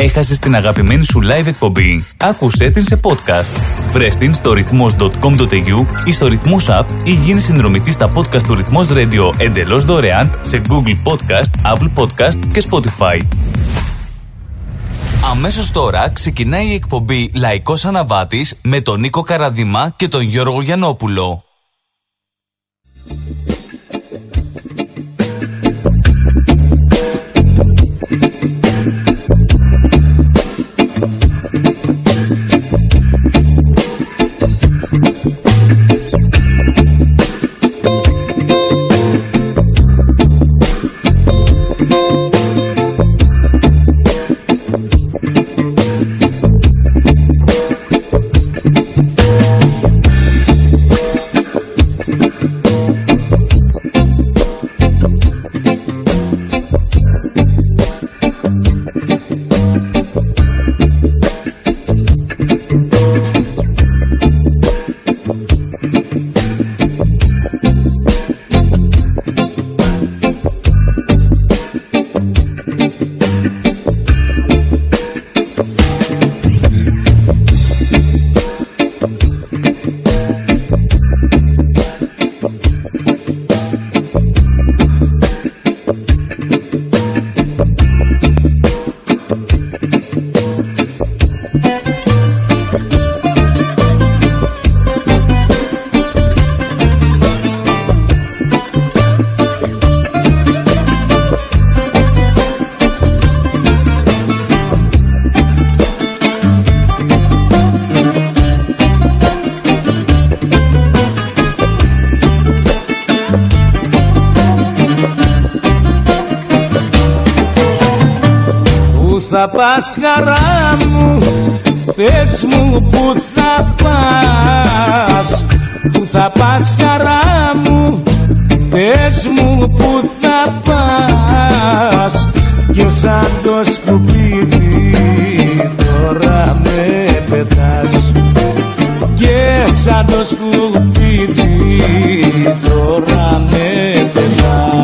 έχασες την αγαπημένη σου live εκπομπή? Άκουσέ την σε podcast. Βρες την στο rithmos.com.au ή στο rithmosapp ή γίνει συνδρομητής στα podcast του Rithmos Radio εντελώς δωρεάν σε Google podcast, Apple podcast και Spotify. Αμέσως τώρα ξεκινάει η εκπομπή Laikos Anavatis με τον Νίκο Καραδήμα και τον Γιώργο Γιαννόπουλο. Θα πας, χαρά μου, πες μου που θα πας. Που θα πας, χαρά μου, πες μου που θα πας. Και σαν το σκουπίδι τώρα με πετάς. Και σαν το σκουπίδι τώρα με πετάς.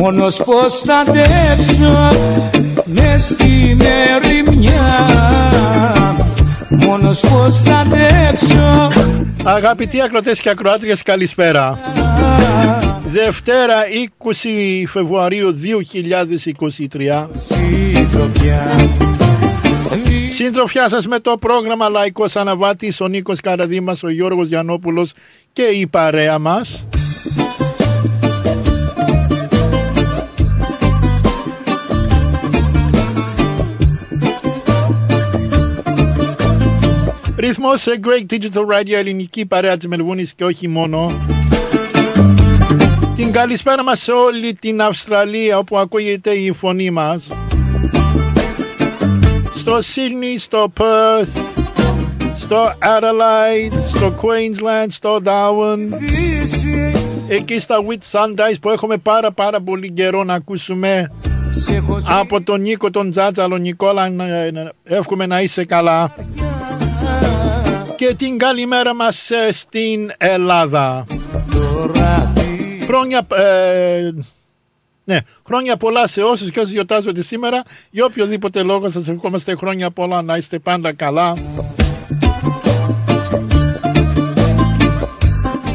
Μόνος πως θα αντέξω μες στην ερημιά. Μόνος πως θα αντέξω. Αγαπητοί ακροατές και ακροάτριες, καλησπέρα. Δευτέρα 20 Φεβρουαρίου 2023. Συντροφιά σας με το πρόγραμμα Laikos Anavatis, ο Νίκος Καραδήμας, ο Γιώργος Γιαννόπουλος και η παρέα μας. Ρυθμός σε Great Digital Radio, ελληνική παρέα της Μελβούνης και όχι μόνο. Την καλησπέρα μας σε όλη την Αυστραλία όπου ακούγεται η φωνή μας. Στο Sydney, στο Perth, στο Adelaide, στο Queensland, στο Darwin. Εκεί στα Wheat Sundays που έχουμε πάρα πολύ καιρό να ακούσουμε από τον Νίκο τον Τζάτζαλο. Νικόλα, εύχομαι να είσαι καλά. Και την καλημέρα μας στην Ελλάδα. Χρόνια πολλά σε όσους και όσους γιορτάζονται σήμερα. Για οποιοδήποτε λόγο σας ευχόμαστε χρόνια πολλά, να είστε πάντα καλά.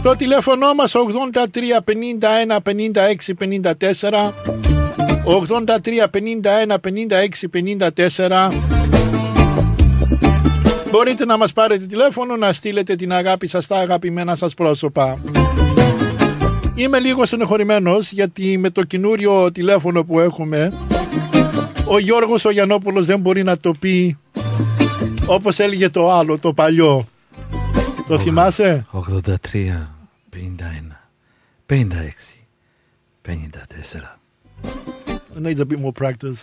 Το τηλέφωνο μας 83 51 56 54, 83 51 56 54. Μπορείτε να μας πάρετε τηλέφωνο, να στείλετε την αγάπη σας στα αγαπημένα σας πρόσωπα. Είμαι λίγο στενοχωρημένος γιατί με το καινούριο τηλέφωνο που έχουμε ο Γιώργος ο Γιαννόπουλος δεν μπορεί να το πει όπως έλεγε το άλλο, το παλιό. Το θυμάσαι? 83, 51, 56, 54. I need a bit more practice.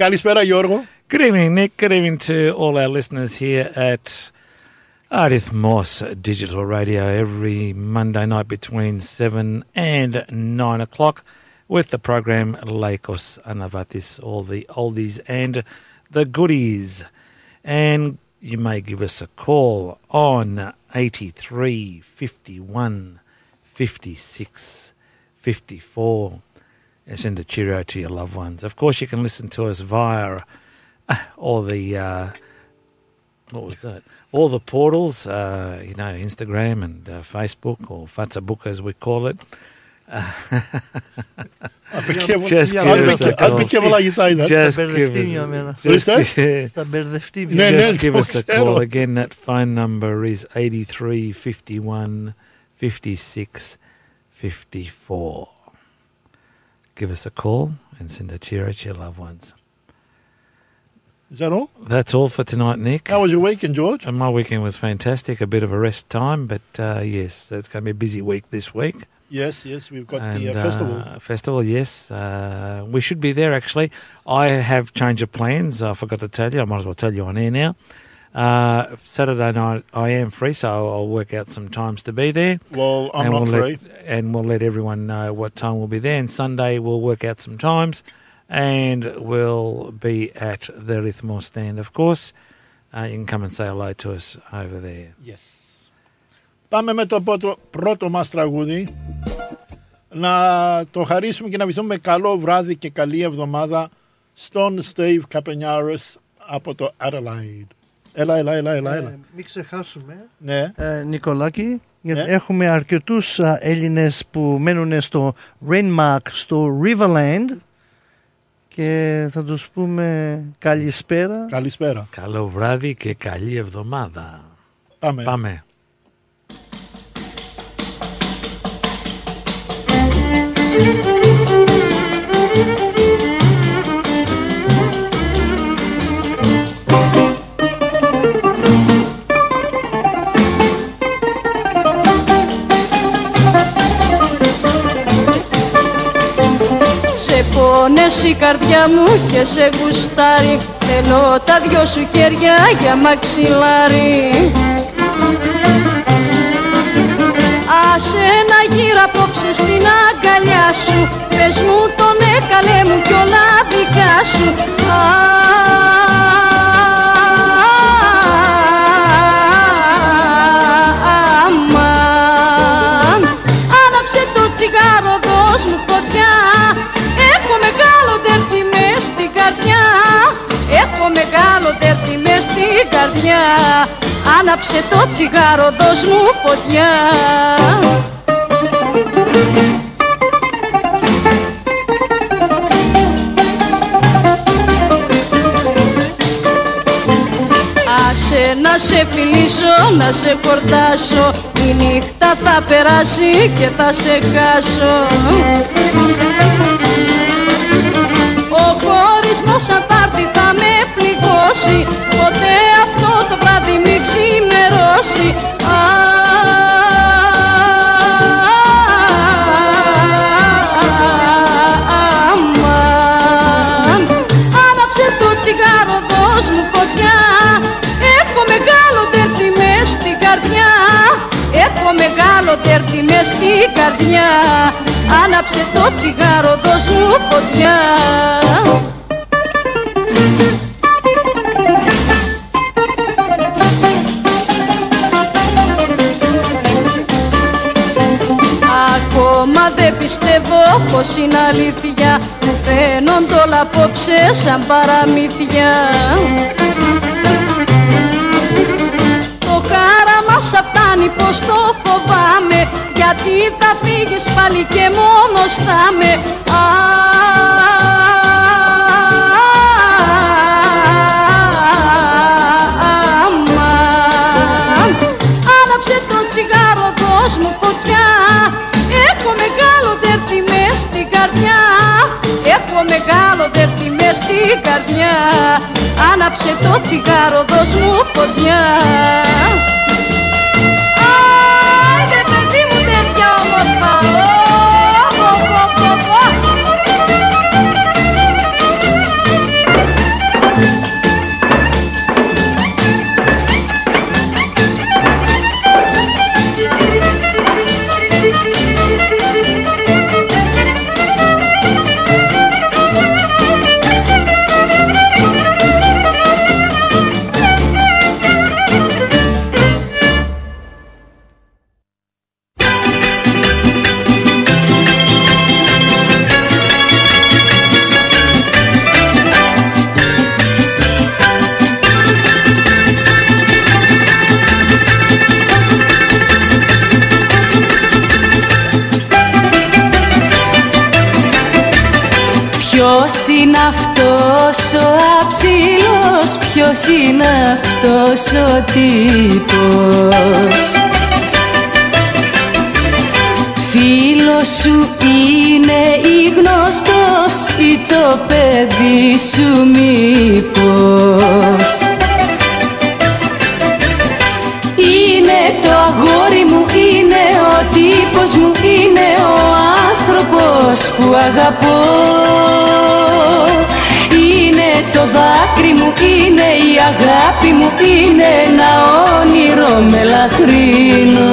Καλησπέρα Γιώργο. Good evening Nick, good evening to all our listeners here at Moss Digital Radio every Monday night between 7 and 9 o'clock with the program Laikos Anavatis, all the oldies and the goodies. And you may give us a call on 83 51 56 54 and send a cheerio to your loved ones. Of course, you can listen to us via all the... What was that? All the portals, you know, Instagram and Facebook, or Fatsabook as we call it. Just give us a call. I'll be careful how you say that. Just give us a call. Again, that phone number is 83 51 56 54. Give us a call and send a cheerio to your loved ones. Is that all? That's all for tonight, Nick. How was your weekend, George? And my weekend was fantastic. A bit of a rest time, but yes, it's going to be a busy week this week. Yes, we've got the festival. Festival, yes. We should be there, actually. I have changed of plans. I forgot to tell you. I might as well tell you on air now. Saturday night, I am free, so I'll work out some times to be there. Well, I'm not free. And we'll let everyone know what time we'll be there. And Sunday, we'll work out some times. And we'll be at the Rithmos stand, of course. You can come and say hello to us over there. Yes. Πάμε με το πρώτο μας τραγούδι. Να το χαρίσουμε και να ευχηθούμε καλό βράδυ και καλή εβδομάδα στον Steve Capeniaris από το Adelaide. Έλα. Μην ξεχάσουμε, ναι. Νικολάκη, γιατί έχουμε αρκετούς Έλληνες που μένουν στο Renmark, στο Riverland. Και θα τους πούμε καλησπέρα. Καλησπέρα. Καλό βράδυ και καλή εβδομάδα. Πάμε. Πονέσει η καρδιά μου και σε γουστάρει. Θέλω τα δυο σου χέρια για μαξιλάρι. Άσε να γύρω απόψε στην αγκαλιά σου. Πες μου τον έκαλε μου κι όλα δικά σου. Αμάν, άναψε το τσιγάρο, δώσ' μου φωτιά. Έχω μεγάλο δέρτη μες στην καρδιά. Έχω μεγάλο δέρτη μες στην καρδιά. Άναψε το τσιγάρο, δώσ' μου φωτιά. Άσε να σε φιλήσω, να σε κορτάσω. Η νύχτα θα περάσει και θα σε χάσω. Χωρισμός σαν πάρτι θα με πληγώσει. Ποτέ αυτό το βράδυ μη ξημερώσει. Αμάν, άναψε το τσιγάρο, δώσ' μου φωτιά. Έχω μεγάλο τέρτι μες στην καρδιά. Έχω μεγάλο τέρτι μες στην καρδιά. Άναψε το τσιγάρο, δώσ' μου φωτιά. Ακόμα δεν πιστεύω πως είναι αλήθεια. Μου φαίνονται όλα απόψε σαν παραμύθια. Το χάραμα σα φτάνει πως το φοβάμαι. Γιατί θα πήγες πάλι και μόνος θα με. Αμάν, άναψε το τσιγάρο, δώσ' μου φωτιά. Έχω μεγάλο δέρτη μες στην καρδιά. Έχω μεγάλο δέρτη μες στην καρδιά. Άναψε το τσιγάρο, δώσ' μου φωτιά. αυτός ο αψιλός, ποιος είναι αυτός ο τύπος. Φίλος σου είναι ή γνωστός ή το παιδί σου μήπως? Είναι το αγόρι μου, είναι ο τύπος μου, είναι ο άνθρωπος που αγαπώ. Είναι το δάκρυ μου, είναι η αγάπη μου, είναι ένα όνειρο μελαχρινό.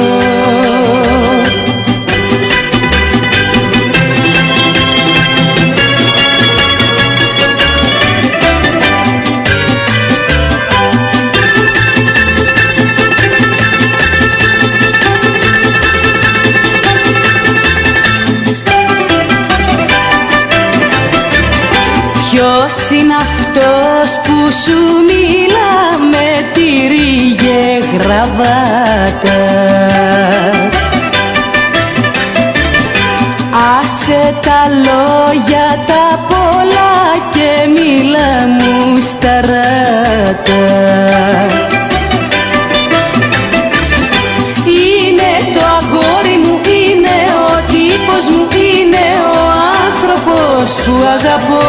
Ποιος είναι αυτός που σου μιλά με τυρί και γραβάτα? Άσε τα λόγια τα πολλά και μιλά μου σταράτα. Είναι το αγόρι μου, είναι ο τύπος μου, είναι ο άνθρωπος που αγαπώ.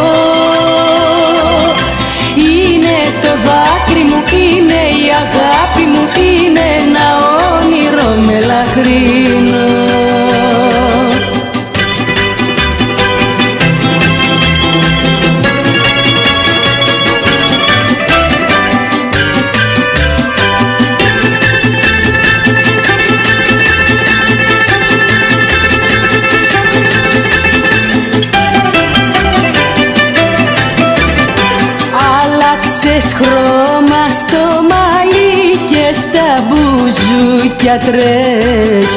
Για τρέχεις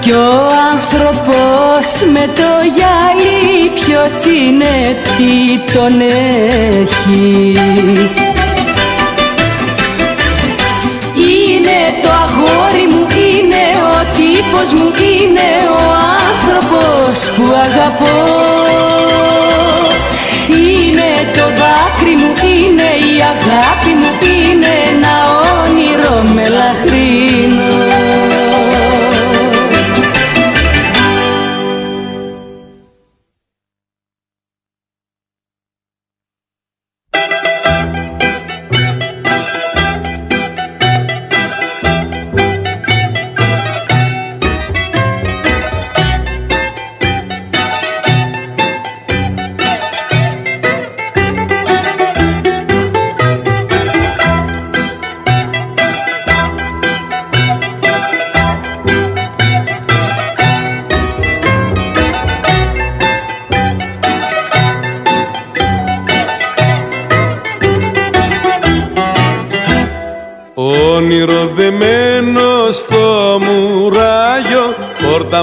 κι ο άνθρωπος με το γυαλί, ποιος είναι, τι τον έχεις? Είναι το αγόρι μου, είναι ο τύπος μου, είναι ο άνθρωπος που αγαπώ. Είναι το δάκρυ μου, είναι η αγάπη μου, είναι ένα όνειρο μελαχρινό.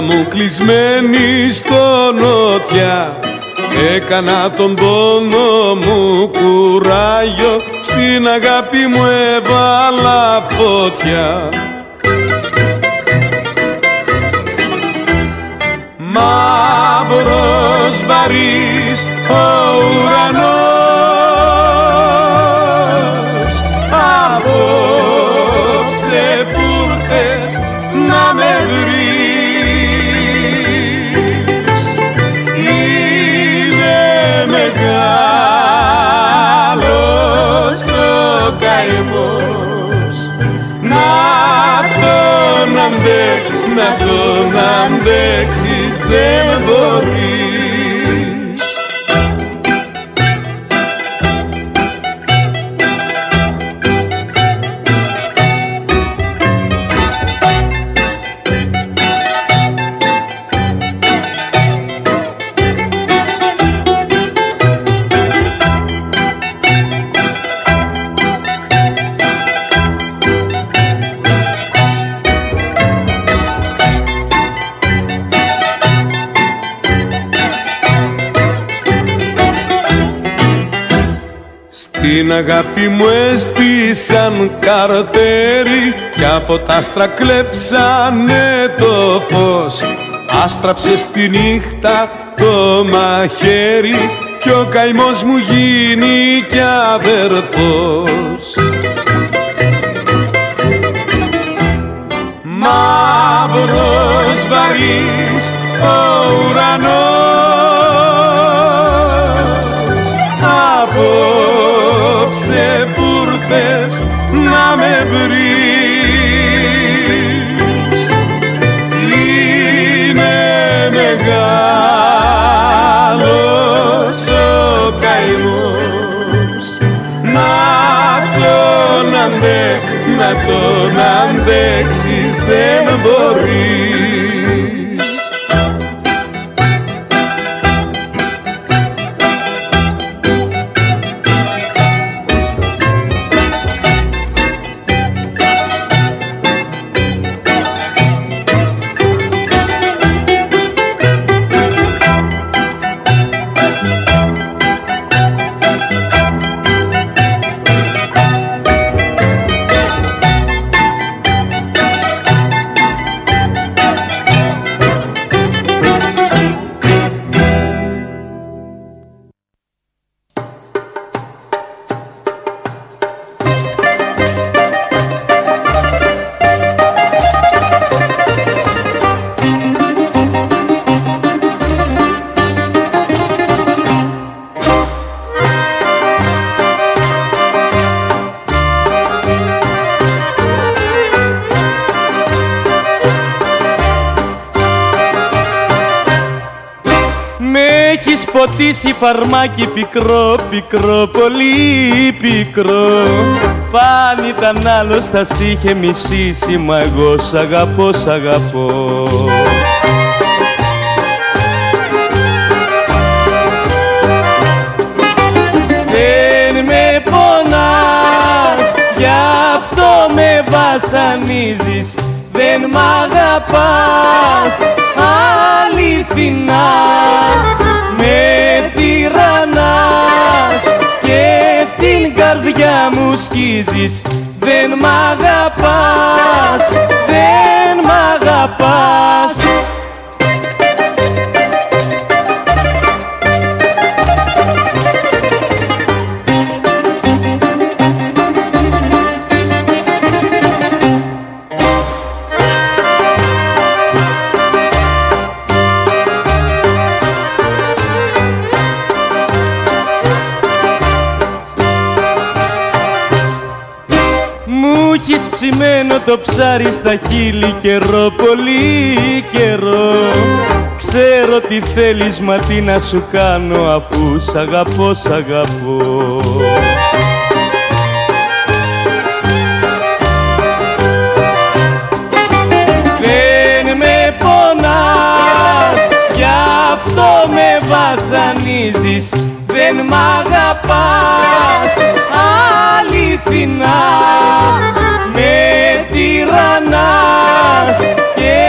Μου κλεισμένη στο νότια, έκανα τον πόνο μου κουράγιο, στην αγάπη μου έβαλα φωτιά. Μαύρος βαρύς ο ουρανός, απόψε που θες να με βρεις. Να τον αντέξεις δεν μπορείς. Την αγάπη μου έστησαν καρτέρι κι από τα άστρα κλέψανε το φως. Άστραψε στη νύχτα το μαχαίρι κι ο καημός μου γίνει κι αδερφός. Μαύρος βαρύς ο ουρανός, απόψε που ήρθες να με βρεις. Είναι μεγάλος ο καημός, να τον αντέξεις, να τον αντέξεις δεν μπορείς. Ποτίσει φαρμάκι πικρό, πικρό, πολύ πικρό. Φαν ήταν άλλος, θα σ' είχε μισήσει, μα εγώ σ' αγαπώ, σ' αγαπώ. Δεν με πονάς, γι' αυτό με βασανίζεις. Δεν μ' αγαπάς, αληθινά. Με τυραννάς και την καρδιά μου σκίζεις. Δεν μ' αγαπάς, δεν μ' αγαπάς. Ψημένο το ψάρι στα χείλη καιρό, πολύ καιρό. Ξέρω τι θέλεις, μα τι να σου κάνω αφού σ' αγαπώ, σ' αγαπώ. Δεν με πονάς, γι' αυτό με βασανίζεις. Δεν μ' αγαπάς, αληθινά. Με τυραννάς και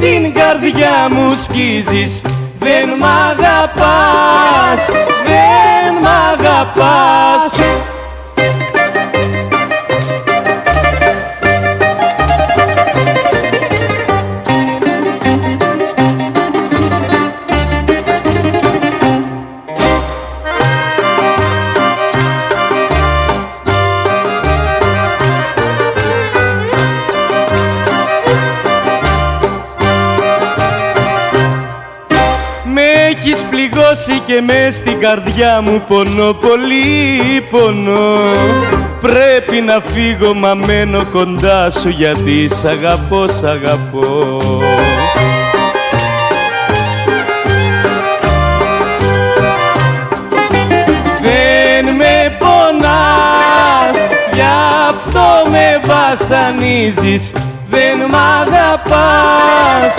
την καρδιά μου σκίζεις. Δεν μ' αγαπάς, δεν μ' αγαπάς. Και μες στην καρδιά μου πονώ, πολύ πονώ. Πρέπει να φύγω μα μένω κοντά σου γιατί σ' αγαπώ, σ' αγαπώ. Δεν με πονάς, γι' αυτό με βασανίζεις. Δεν μ' αγαπάς,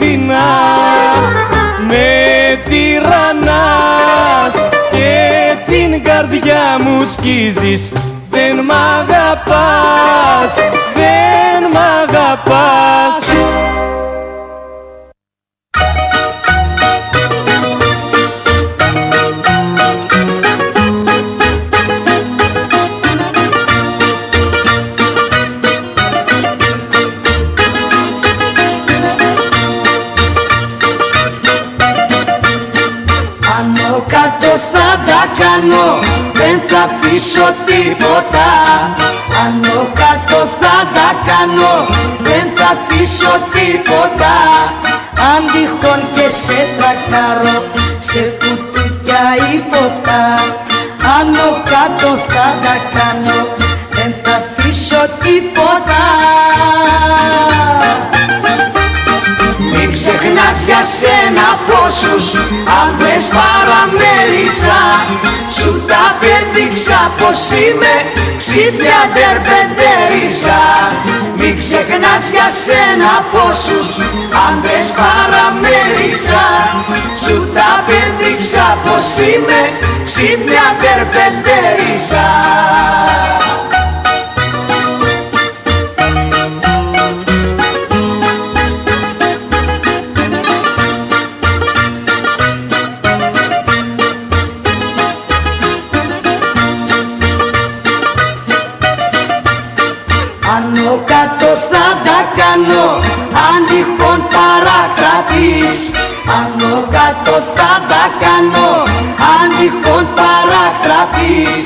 αληθινά. Με τυραννάς και την καρδιά μου σκίζεις. Δεν μ' αγαπάς, δεν μ' αγαπάς. Πάντως θα τα κάνω, δεν θα αφήσω τίποτα. Άνω κάτω θα τα κάνω, δεν θα αφήσω τίποτα. Αν τυχόν και σε τρακάρω, σε κουτούκια υποπτά. Άνω κάτω θα τα κάνω, δεν θα αφήσω τίποτα. Μην ξεχνάς για σένα πόσους άντρες παραμέρισα. Σου τα πέδειξα πως είμαι ξύπνια τερπεντέρισα. Μην ξεχνάς για σένα πόσους άντρες παραμέρισα. Σου τα πέδειξα πως είμαι ξύπνια τερπεντέρισα. Αν τυχόν παρακραπείς, άνω κάτω θα τα κάνω. Αν τυχόν παρακραπείς,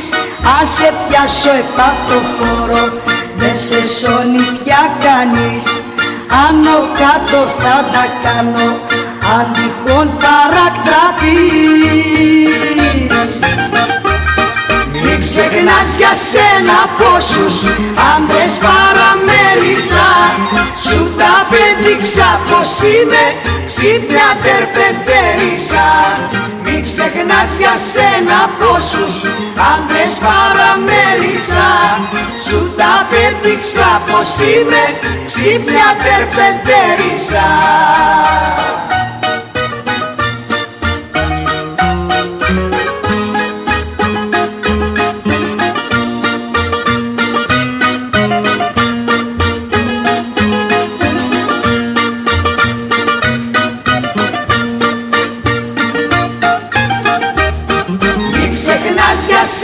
ας σε πιάσω επ' αυτό χώρο, δεν σε σώνει πια κανείς. Άνω κάτω θα τα κάνω, αν τυχόν παρακραπείς. Μην ξεχνάς για σένα πόσους άντρες παραμέρισα. Σου τα πέδειξα πως είμαι ξύπνια τερπεντέρισα. Μην ξεχνάς για σένα πόσους άντρες παραμέρισα. Σου τα πέδειξα πως είμαι ξύπνια τερπεντέρισα.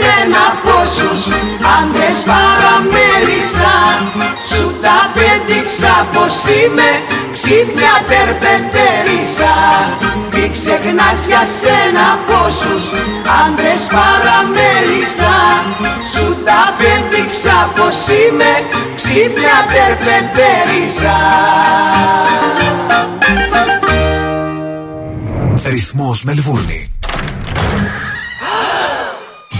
Σένα πόσους άντρες παραμέρισα. Σου τα πέδειξα πως είμαι ξύπνια τερπεντέρισα. Μην ξεχνάς για σένα πόσους άντρες παραμέρισα. Σου τα πέδειξα πως είμαι ξύπνια τερπεντέρισα. Ρυθμός Μελβούρνη.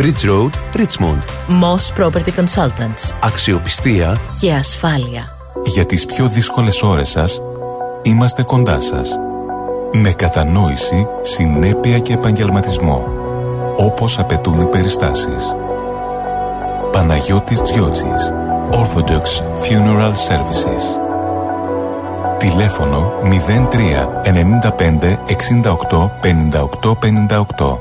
Bridge Road, Richmond. Moss Property Consultants. Αξιοπιστία και ασφάλεια. Για τις πιο δύσκολες ώρες σας, είμαστε κοντά σας. Με κατανόηση, συνέπεια και επαγγελματισμό, όπως απαιτούν οι περιστάσεις. Παναγιώτης Τζιότσης, Orthodox Funeral Services. Τηλέφωνο 03 95 68 58 58.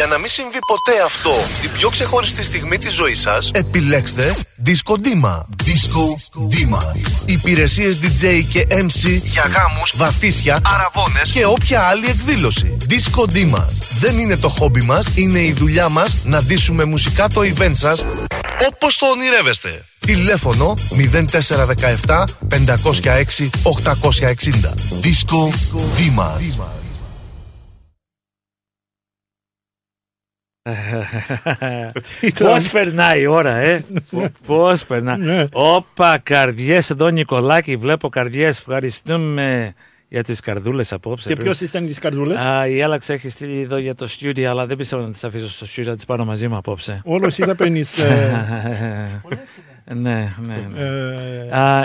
Για να μην συμβεί ποτέ αυτό. Στην πιο ξεχωριστή στιγμή της ζωής σας, επιλέξτε Disco Dima. Disco Dima. Υπηρεσίες DJ και MC για γάμους, βαφτίσια, αραβώνες και όποια άλλη εκδήλωση. Disco Dima. Δεν είναι το χόμπι μας, είναι η δουλειά μας να ντύσουμε μουσικά το event σας όπως το ονειρεύεστε. Τηλέφωνο 0417 506 860. Disco Dima. Πώς περνάει η ώρα, πώς περνάει. Όπα, καρδιές εδώ, Νικολάκη, βλέπω καρδιές. Ευχαριστούμε για τις καρδούλες απόψε. Και ποιος ήταν τις καρδούλες? Η Άλαξ έχει στείλει εδώ για το στούντιο, αλλά δεν πιστεύω να τις αφήσω στο στούντιο, να τις πάρω μαζί μου απόψε. Όλος είδα παίρνεις.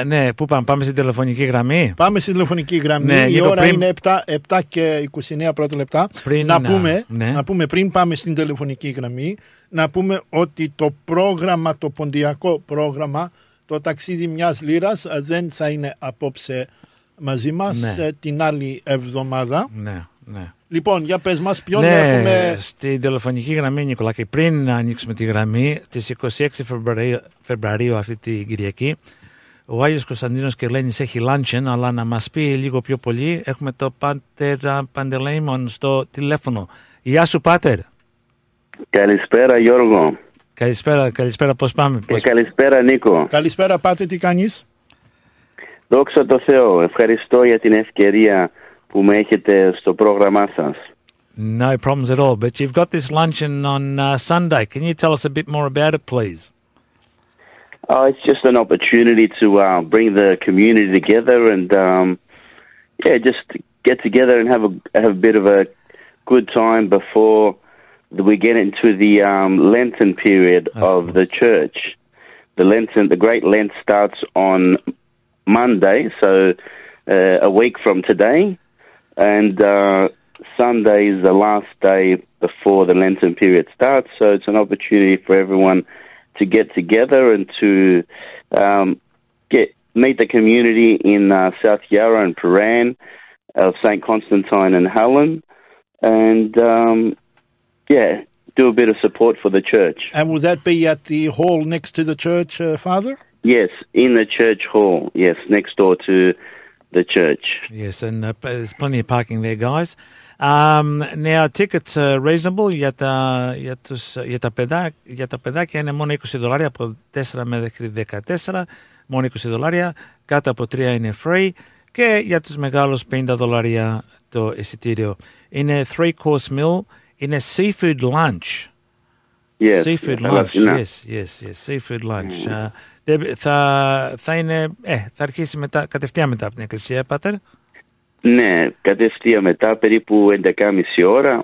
Ναι, πού πάμε, στην τηλεφωνική γραμμή. Πάμε στην τηλεφωνική γραμμή. Ναι, η ώρα πριν... είναι 7 και 29 πρώτα λεπτά. Να πούμε πριν πάμε στην τηλεφωνική γραμμή, να πούμε ότι το πρόγραμμα, το ποντιακό πρόγραμμα, το ταξίδι μιας λίρας δεν θα είναι απόψε μαζί μας, την άλλη εβδομάδα. Ναι. Λοιπόν, για πες μας ποιον έχουμε... Στην τηλεφωνική γραμμή, Νικολάκη, πριν να ανοίξουμε τη γραμμή, τις 26 Φεβρουαρίου αυτή την Κυριακή, ο Άγιος Κωνσταντίνος Κερλένης έχει luncheon, αλλά να μας πει λίγο πιο πολύ, έχουμε το Πάτερ Παντελεήμον στο τηλέφωνο. Γεια σου, Πάτερ. Καλησπέρα, Γιώργο. Καλησπέρα, πώς πάμε. Καλησπέρα, Νίκο. Καλησπέρα, Πάτερ, τι κάνεις? Δόξα τω Θεώ, ευχαριστώ για την ευκαιρία που με έχετε στο πρόγραμμά σας. No problems at all, but you've got this luncheon on Sunday. Can you tell us a bit more about it, please? Oh, it's just an opportunity to bring the community together and just get together and have a bit of a good time before we get into the Lenten period of the church. The Great Lent starts on Monday, so a week from today. And Sunday is the last day before the Lenten period starts, so it's an opportunity for everyone to get together and to meet the community in South Yarra and Paran of St. Constantine and Helen, and do a bit of support for the church. And will that be at the hall next to the church, Father? Yes, in the church hall, yes, next door to the church. Yes, and there's plenty of parking there, guys. Now, tickets are reasonable για τα παιδάκια είναι μόνο $20 από 4 μέχρι 14, μόνο $20, κάτω από 3 είναι free και για τους μεγάλους $50 το εισιτήριο. Είναι 3-course meal, είναι seafood lunch. Yes, seafood lunch, yes, seafood lunch. Θα αρχίσει κατευθείαν μετά από την εκκλησία, Πάτερ. Ναι, κατευθείαν μετά, περίπου 11.30 ώρα,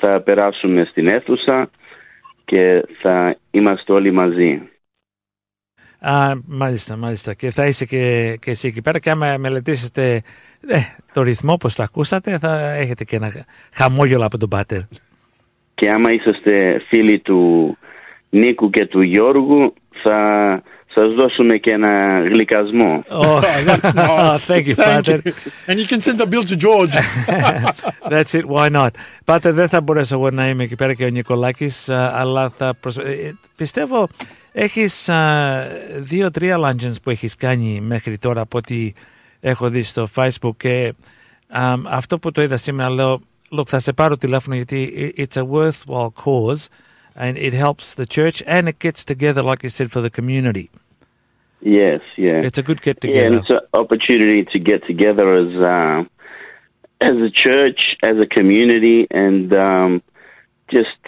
θα περάσουμε στην αίθουσα και θα είμαστε όλοι μαζί. Μάλιστα. Και θα είσαι και εσύ εκεί πέρα και άμα μελετήσετε το ρυθμό όπως το ακούσατε, θα έχετε και ένα χαμόγελο από τον Πάτερ. Και άμα είσαστε φίλοι του Νίκου και του Γιώργου, θα σας δώσουμε και ένα γλυκασμό. Thank you, Πάτερ. And you can send a bill to George. That's it, why not. Πάτερ, δεν θα μπορέσω εγώ να είμαι εκεί πέρα και ο Νικολάκης, αλλά θα πιστεύω έχεις 2-3 luncheons που έχεις κάνει μέχρι τώρα από ό,τι έχω δει στο Facebook και αυτό που το είδα σήμερα λέω, look, θα σε πάρω τηλέφωνο γιατί it's a worthwhile cause and it helps the church and it gets together, like you said, for the community. Yes, yeah. It's a good get-together. Yeah, and it's an opportunity to get together as a church, as a community, and just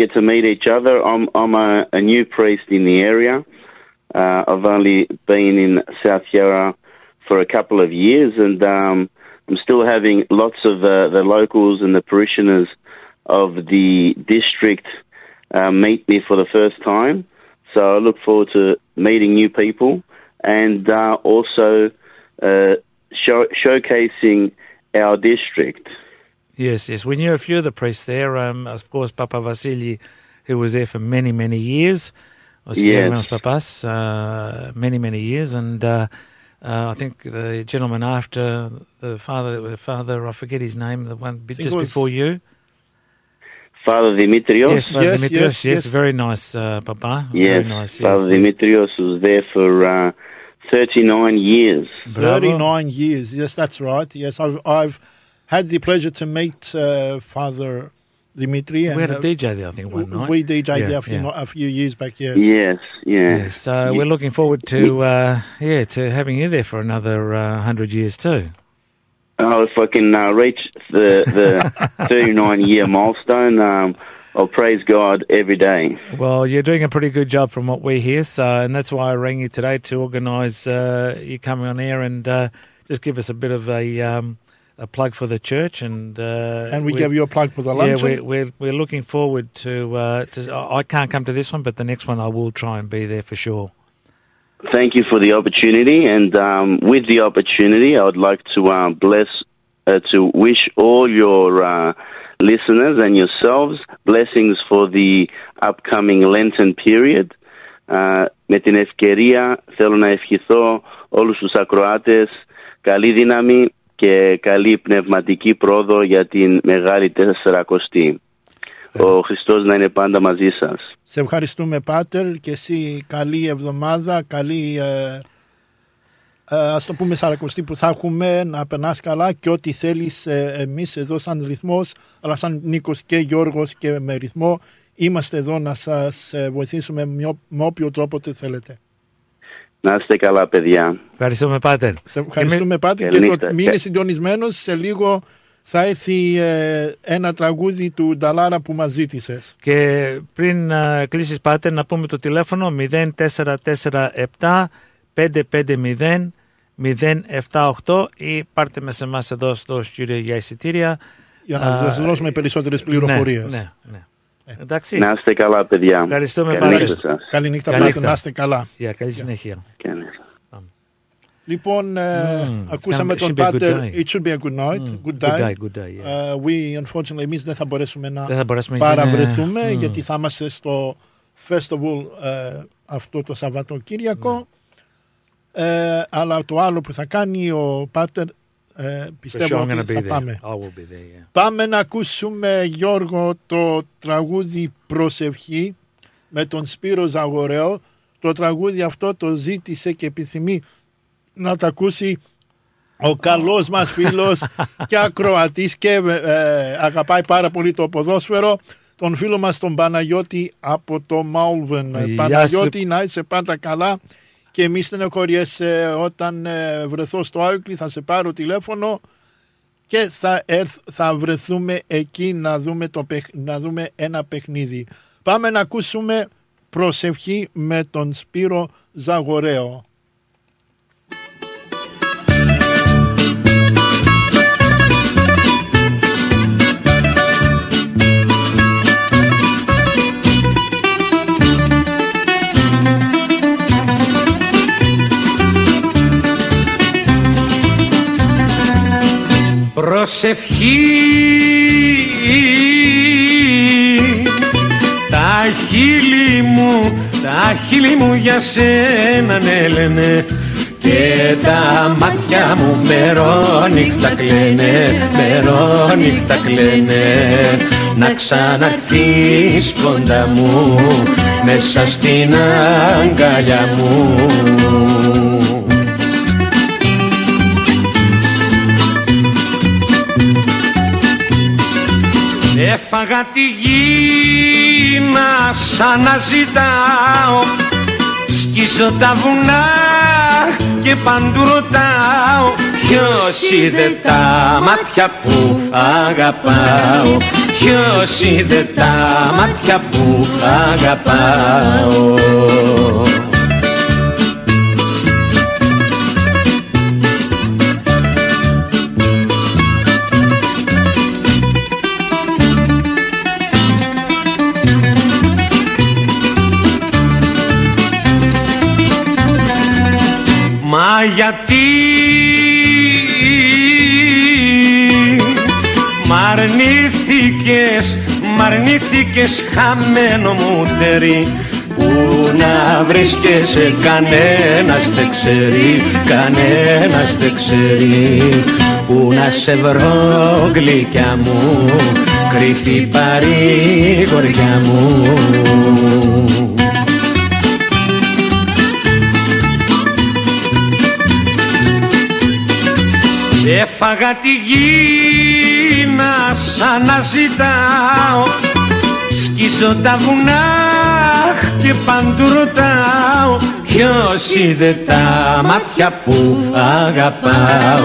get to meet each other. I'm a new priest in the area. I've only been in South Yarra for a couple of years, and I'm still having lots of the locals and the parishioners of the district meet me for the first time. So I look forward to meeting new people and also showcasing our district. Yes. We knew a few of the priests there. Of course, Papa Vasili, who was there for many, many years. Yes. Papas, many, many years. And I think the gentleman after the father, I forget his name, the one just before you. Father Dimitrios. Yes, Father Dimitrios. Yes, very nice, Papa. Yes, nice. Father Dimitrios was there for 39 years. Bravo. 39 years, yes, that's right. Yes, I've had the pleasure to meet Father Dimitri. We had a DJ there, I think, one night. We DJ'd there a few years back, yes. Yes, yeah. Yes, so we're looking forward to having you there for another 100 years too. Oh, if I can reach the 39-year milestone, I'll praise God every day. Well, you're doing a pretty good job from what we hear, and that's why I rang you today to organise you coming on air and just give us a bit of a plug for the church, and we gave you a plug for the luncheon. Yeah, we're looking forward to. I can't come to this one, but the next one I will try and be there for sure. Thank you for the opportunity, and with the opportunity, I would like to wish all your listeners and yourselves blessings for the upcoming Lenten period. Με την ευκαιρία θέλω να ευχηθώ όλους τους ακροάτες καλή δύναμη και καλή πνευματική πρόοδο για την Μεγάλη Τεσσαρακοστή. Ο Χριστός να είναι πάντα μαζί σας. Σε ευχαριστούμε, Πάτερ, και εσύ καλή εβδομάδα, καλή ας το πούμε σαρακοστή που θα έχουμε, να περνάς καλά και ό,τι θέλεις. Εμείς εδώ σαν ρυθμός, αλλά σαν Νίκος και Γιώργος και με ρυθμό, είμαστε εδώ να σας βοηθήσουμε με όποιο τρόπο θέλετε. Να είστε καλά, παιδιά. Ευχαριστούμε, Πάτερ. Σε ευχαριστούμε, Πάτερ, και μείνε συντονισμένος. Σε λίγο θα έρθει ένα τραγούδι του Νταλάρα που μας ζήτησες. Και πριν κλείσεις, Πάτερ, να πούμε το τηλέφωνο 0447-550-078 ή πάρτε με σε εμάς εδώ στο στούντιο για εισιτήρια. Για να σας δώσουμε περισσότερες πληροφορίες. Ναι. Εντάξει. Να είστε καλά, παιδιά. Ευχαριστούμε πάρα πολύ. Καληνύχτα, Πάτερ. Να είστε καλά. Καλή συνέχεια. Λοιπόν, ακούσαμε τον Πάτερ. It should be a good night. Good day. Yeah. We, unfortunately, εμείς δεν θα μπορέσουμε να παραβρεθούμε γιατί θα είμαστε στο festival αυτό το Σαββατοκύριακο. Αλλά το άλλο που θα κάνει ο Πάτερ, πιστεύω ότι θα πάμε. Πάμε να ακούσουμε, Γιώργο, το τραγούδι «Προσευχή» με τον Σπύρο Ζαγοραίο. Το τραγούδι αυτό το ζήτησε και επιθυμεί να τα ακούσει ο καλός μας φίλος και ακροατής και αγαπάει πάρα πολύ το ποδόσφαιρο, τον φίλο μας τον Παναγιώτη από το Μάλβεν. Παναγιώτη, να είσαι πάντα καλά και μη στενοχωριέσαι. Όταν βρεθώ στο Άικλι θα σε πάρω τηλέφωνο και θα βρεθούμε εκεί να δούμε ένα παιχνίδι. Πάμε να ακούσουμε «Προσευχή» με τον Σπύρο Ζαγοραίο. Προσευχή, τα χείλη μου για σένα λένε και τα μάτια μου μερόνυχτα κλαίνε να ξαναρθείς κοντά μου μέσα στην αγκαλιά μου. Έφαγα τη γη να σ' αναζητάω, σκίζω τα βουνά και παντού ρωτάω, ποιος είδε τα μάτια που αγαπάω, ποιος είδε τα μάτια που αγαπάω. Μ' αρνήθηκες χαμένο μου τέρι, που να βρίσκεσαι κανένας δεν ξέρει, που να σε βρω γλυκιά μου, κρυφή παρηγοριά μου. Έφαγα τη γη να σ' αναζητάω, σκίσω τα βουνά και παντού ρωτάω, ποιος είδε τα μάτια που αγαπάω,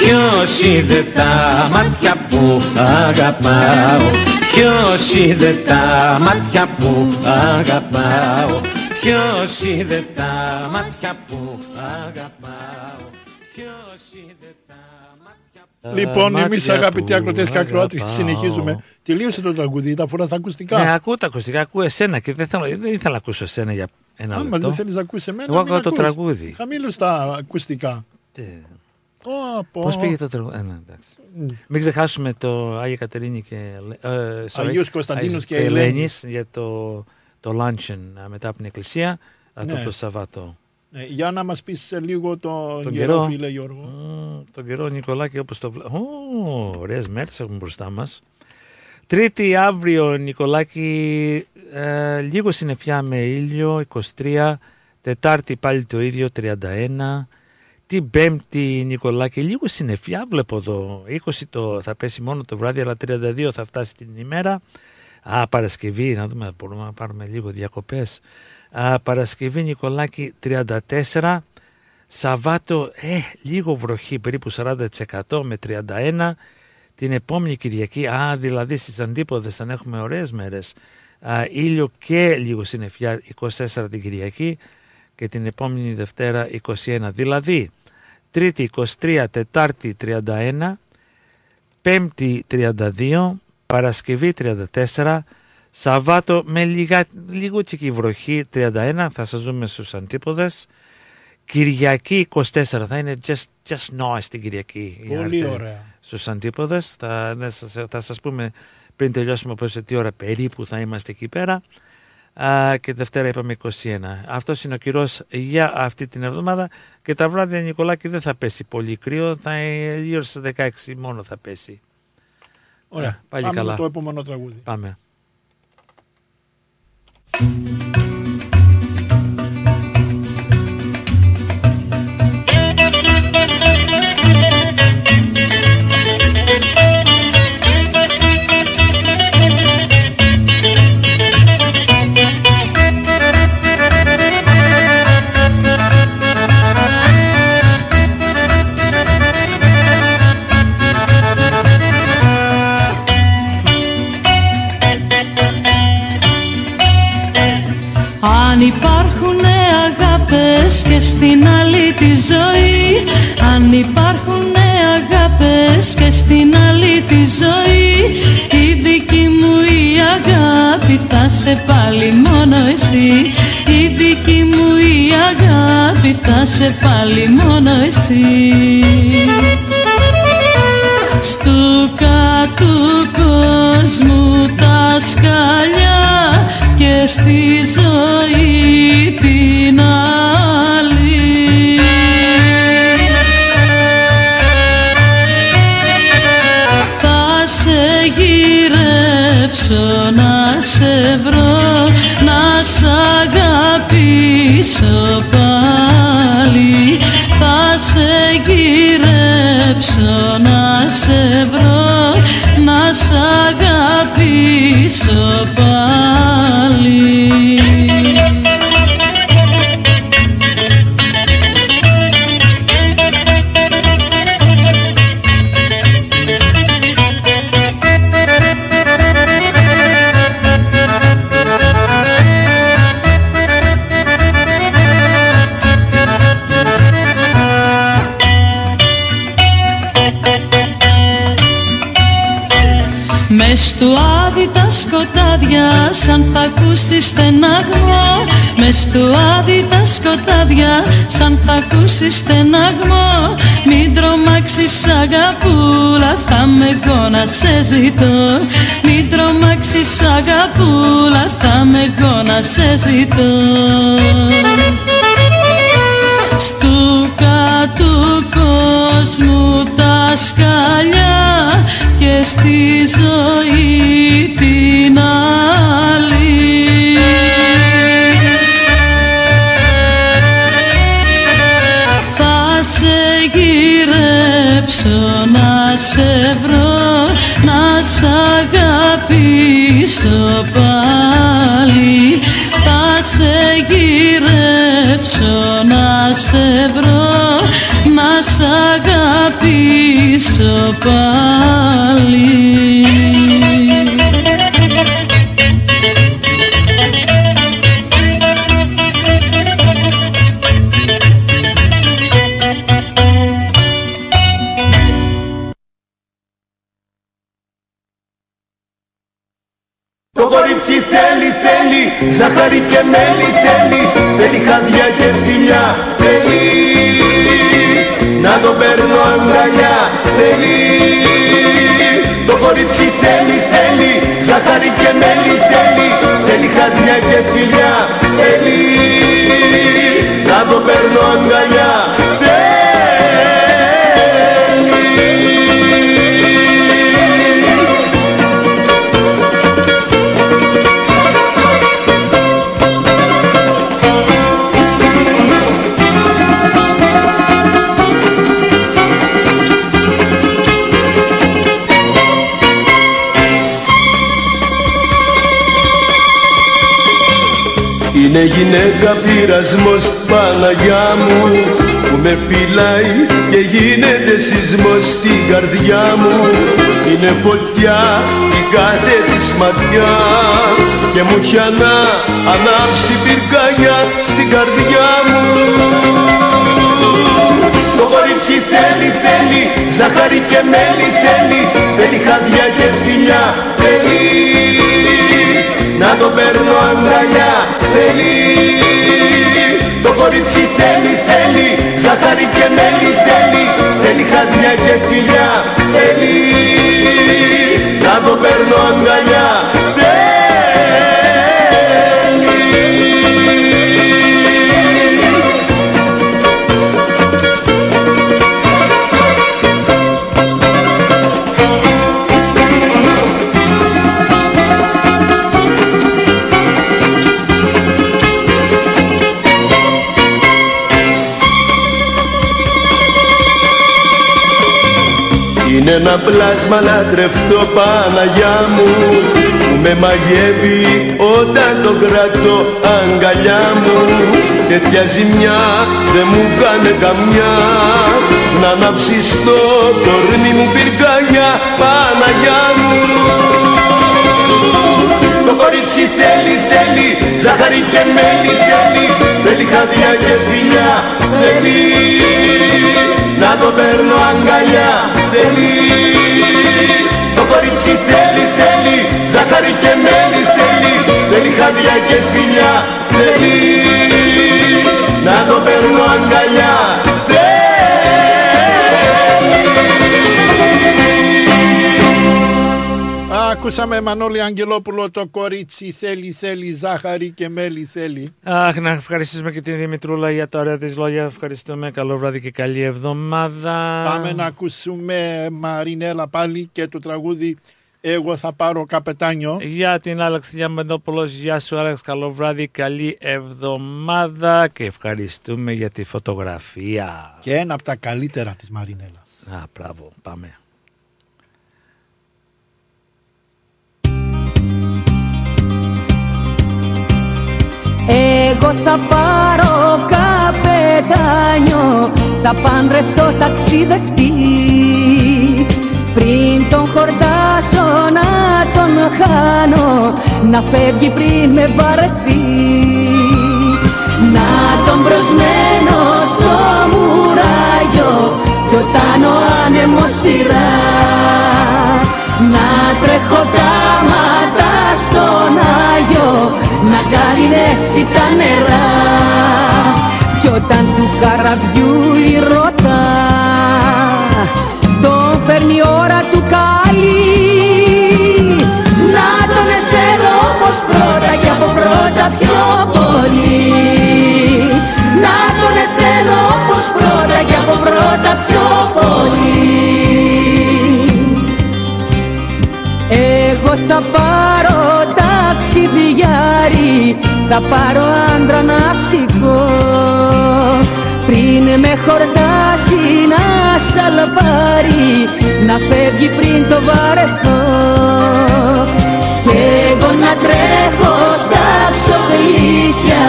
ποιος είδε τα μάτια που αγαπάω, ποιος είδε τα μάτια που αγαπάω, ποιος είδε τα μάτια που αγαπάω. Λοιπόν, εμείς αγαπητοί ακροατές και ακροάτριοι, συνεχίζουμε. Τελείωσε το τραγούδι, τα φορά στα ακουστικά. Ναι, ακούω τα ακουστικά, ακούω εσένα και δεν ήθελα να ακούσω εσένα για ένα λεπτό. Άμα δεν θέλεις να ακούσεις εμένα, εγώ ακούω το τραγούδι. Χαμήλω στα ακουστικά. Πώς πήγε το τραγούδι. Μην ξεχάσουμε το Άγια Κατερίνη και Αγίους Κωνσταντίνους και Ελένης για το luncheon μετά από την εκκλησία αυτό το Σαββάτο. Για να μας πεις λίγο τον καιρό, φίλε Γιώργο. Τον καιρό, Νικολάκη, όπως το βλέπω. Ωραίες μέρες έχουμε μπροστά μας. Τρίτη αύριο, Νικολάκη, λίγο συννεφιά με ήλιο, 23. Τετάρτη πάλι το ίδιο, 31. Την Πέμπτη, Νικολάκη, λίγο συννεφιά βλέπω εδώ. 20 θα πέσει μόνο το βράδυ, αλλά 32 θα φτάσει την ημέρα. Παρασκευή, να δούμε, μπορούμε να πάρουμε λίγο διακοπές. Παρασκευή, Νικολάκη, 34. Σαββάτο, λίγο βροχή, περίπου 40% με 31. Την επόμενη Κυριακή, δηλαδή στις αντίποδες θα έχουμε ωραίες μέρες. Ήλιο και λίγο συννεφιά, 24 την Κυριακή και την επόμενη Δευτέρα 21. Δηλαδή, Τρίτη 23, Τετάρτη 31, Πέμπτη 32, Παρασκευή 34, Σαββάτο με λίγο τσικι βροχή 31, θα σας δούμε στους αντίποδες. Κυριακή 24, θα είναι just nice την Κυριακή. Πολύ ωραία. Στους αντίποδες, θα σας πούμε πριν τελειώσουμε πόσο τι ώρα περίπου θα είμαστε εκεί πέρα. Και Δευτέρα είπαμε 21. Αυτός είναι ο καιρός για αυτή την εβδομάδα και τα βράδια, Νικολάκη, δεν θα πέσει πολύ κρύο, θα γύρω στις 16 μόνο θα πέσει. Ωραία, πάλι πάμε καλά. Το επόμενο τραγούδι. Πάμε. Αν υπάρχουν αγάπες και στην άλλη τη ζωή, αν υπάρχουν αγάπες και στην άλλη τη ζωή, η δική μου η αγάπη θα σε πάλι μόνο εσύ, η δική μου η αγάπη θα σε πάλι μόνο εσύ. Στου κάτω κόσμου τα σκαλιά και στη ζωή την άλλη. Θα σε γυρέψω να σε βρω, να σ' αγαπήσω πάλι. Θα σε γυρέψω να σε βρω, να σ' αγαπήσω πάλι. Μες του άδει τα σκοτάδια σαν θα ακούσεις στεναγμό, μες του άδει τα σκοτάδια σαν θα ακούσεις στεναγμό, μην τρομάξεις αγαπούλα, θα με εγώ να σε ζητώ, μην τρομάξεις αγαπούλα, θα με εγώ να σε ζητώ. Στου του κόσμου τα σκαλιά και στη ζωή την άλλη. Θα σε γυρέψω να σε βρω, να σ' αγαπήσω πάλι. Θα σε γυρέψω να σε βρω, να σ' αγαπήσω πάλι. Ζάχαρη και μέλι θέλει, θέλει χαδιά και φιλιά, θέλει να το παίρνω αγκαλιά, θέλει το κορίτσι, θέλει, θέλει ζάχαρη και μέλι θέλει, θέλει χαδιά και φιλιά, θέλει να το παίρνω αγκαλιά, είναι γυναίκα πειρασμός, Παναγιά μου, που με φυλάει και γίνεται σεισμός στην καρδιά μου. Είναι φωτιά η κάθε της ματιά και μου έχει ανάψει πυρκαγιά στην καρδιά μου. Το κορίτσι θέλει, θέλει, ζάχαρη και μέλι θέλει, θέλει χαδιά και φιλιά, θέλει να το παίρνω αγκαλιά, θέλει το κορίτσι, θέλει, θέλει ζάχαρη και μέλι θέλει, θέλει χαδιά και φιλιά, θέλει να το παίρνω αγκαλιά, είναι ένα πλάσμα λατρευτό, Παναγιά μου, που με μαγεύει όταν το κρατώ αγκαλιά μου. Τέτοια ζημιά δεν μου κάνε καμιά, να ανάψει στο κορμί μου πυρκαγιά, Παναγιά μου. Το κορίτσι θέλει, θέλει, ζάχαρη και μέλι θέλει, θέλει χαδιά και φιλιά, θέλει να το παίρνω αγκαλιά, θέλει το κορίτσι, θέλει, θέλει ζάχαρη και μέλι θέλει, θέλει χαδιά και φιλιά, θέλει να το παίρνω αγκαλιά, θέλει. Ακούσαμε, Μανώλη Αγγελόπουλο, το κορίτσι θέλει, θέλει ζάχαρη και μέλι θέλει. Αχ, να ευχαριστήσουμε και την Δημητρούλα για τα ωραία της λόγια. Ευχαριστούμε, καλό βράδυ και καλή εβδομάδα. Πάμε να ακούσουμε Μαρινέλα πάλι και το τραγούδι «Εγώ θα πάρω καπετάνιο». Για την Άλαξη Διαμαντόπουλος, γεια σου Άλαξη, καλό βράδυ, καλή εβδομάδα και ευχαριστούμε για τη φωτογραφία. Και ένα από τα καλύτερα της Μαρινέλας. Α, μπράβο, πάμε. Εγώ θα πάρω καπετάνιο, θα παντρευτώ ταξιδευτή, πριν τον χορτάσω να τον χάνω, να φεύγει πριν με βαρεθεί. Να τον προσμένω στο μουράγιο κι όταν ο άνεμος φυρά, να τρέχω τα μάτα στον Άγιο, να γαλινεύσει τα νερά. Κι όταν του καραβιού η ρωτά, τον φέρνει η ώρα του καλή, να τον θέλω όπως πρώτα και από πρώτα πιο πολύ, να τον θέλω όπως πρώτα και από θα πάρω άντρα ναυτικό πριν με χορτάσει να σαλαμπάρει, να φεύγει πριν το βαρεθώ και εγώ να τρέχω στα ξοκλήσια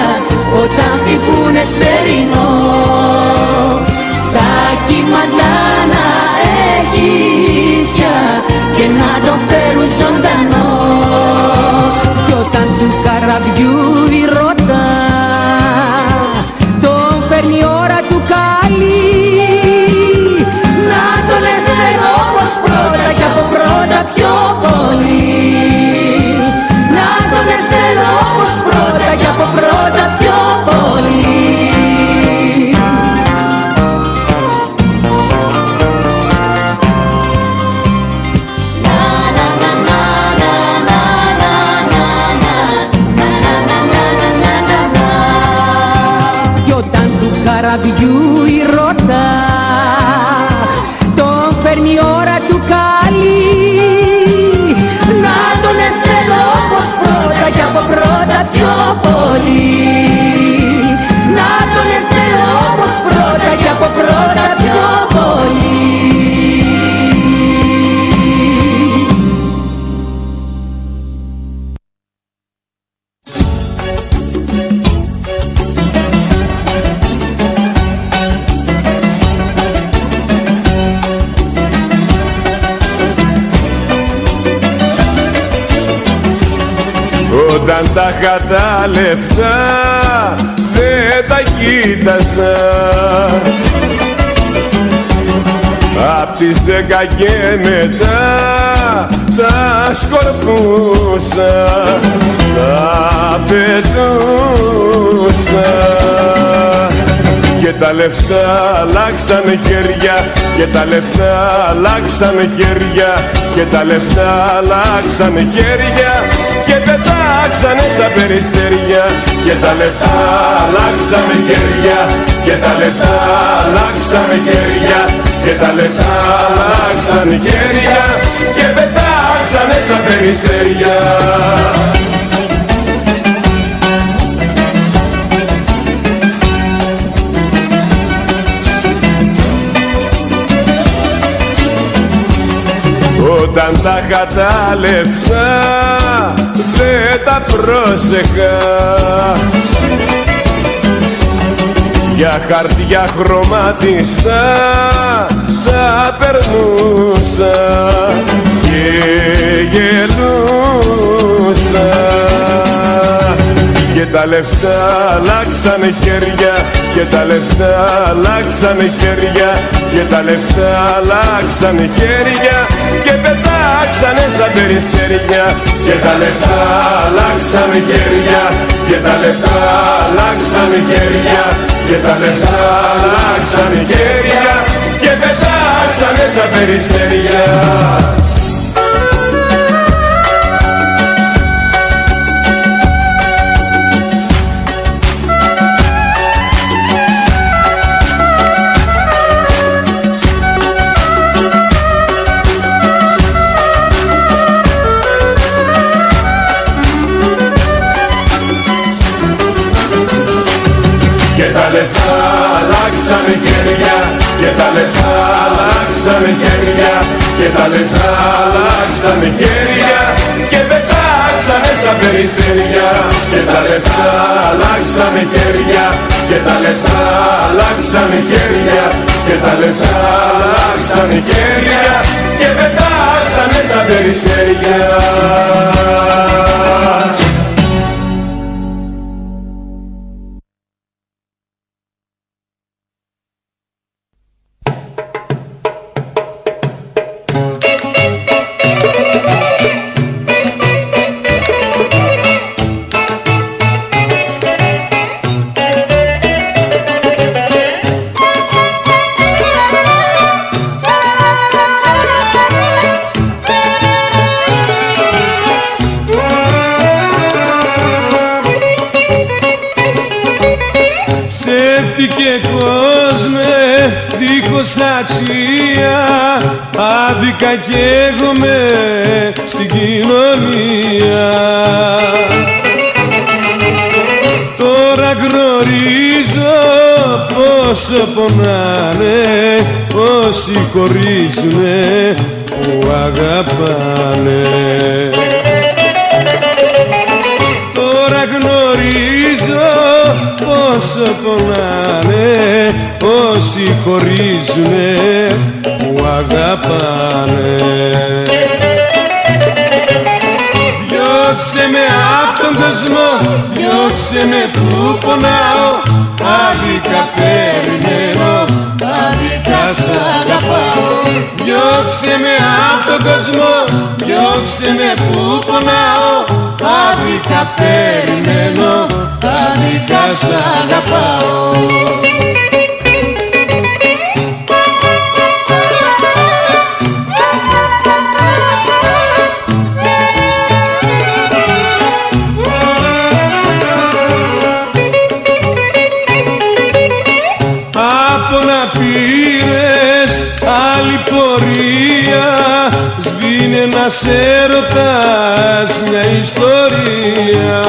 όταν χτυπούνε σφαιρινό, τα κύματα να έχει ίσια και να το φέρουν ζωντανό. Κι όταν του καραβιού η ρότα τον φέρνει ώρα του καλή, να τον εθέρω όπως πρώτα κι από πρώτα πιο πολύ, να τον εθέρω όπως πρώτα κι από πρώτα πιο πολύ. Καραβιού η ρότα τον φέρνει η ώρα του καλή, να τον εθέλω όπως πρώτα κι από πρώτα πιο πολύ, να τον εθέλω όπως πρώτα κι από πρώτα πιο πολύ. Όταν τα είχα τα λεφτά δεν τα κοίτασα, απ' τις 10 και μετά τα σκορπούσα, τα πετούσα και τα λεφτά αλλάξανε χέρια, και τα λεφτά αλλάξανε χέρια, και τα λεφτά αλλάξανε χέρια και πετάξανε σαν περιστέρια, και τα λεφτά αλλάξανε χέρια, και τα λεφτά αλλάξανε χέρια, και τα λεφτά αλλάξανε χέρια και πετάξανε σαν περιστέρια. Όταν τα είχα τα λεφτά δεν τα πρόσεχα, για χαρτιά χρωματιστά τα περνούσα και γελούσα και τα λεφτά αλλάξανε χέρια, και τα λεφτά αλλάξανε χέρια, και τα λεφτά αλλάξανε χέρια και πετάξανε σαν περιστέρια, και τα λεφτά αλλάξανε χέρια, και τα λεφτά αλλάξανε χέρια, και τα λεφτά αλλάξανε χέρια και πετάξανε σαν περιστέρια. Αλλάξανε χέρια, και τα λεφτά αλλάξανε χέρια, και τα λεφτά αλλάξανε χέρια και πετάξανε σαν περιστέρια, και τα λεφτά αλλάξανε χέρια, και τα λεφτά αλλάξανε χέρια, και τα λεφτά αλλάξανε χέρια και πετάξανε σαν περιστέρια. Άδικα καίγομαι στην κοινωνία, Πώς πονάνε όσοι χωρίζουνε που αγαπάνε. Τώρα γνωρίζω πόσο πονάνε όσοι χωρίζουνε που αγαπάνε. Διώξε με απ' τον κόσμο, διώξε με που πονάω. Άδικα περιμένω, άδικα σ' αγαπάω. Διώξε με απ' τον κόσμο, διώξε με που πονάω. Άδικα περιμένω, άδικα σ' αγαπάω. Ένας έρωτας, μια ιστορία.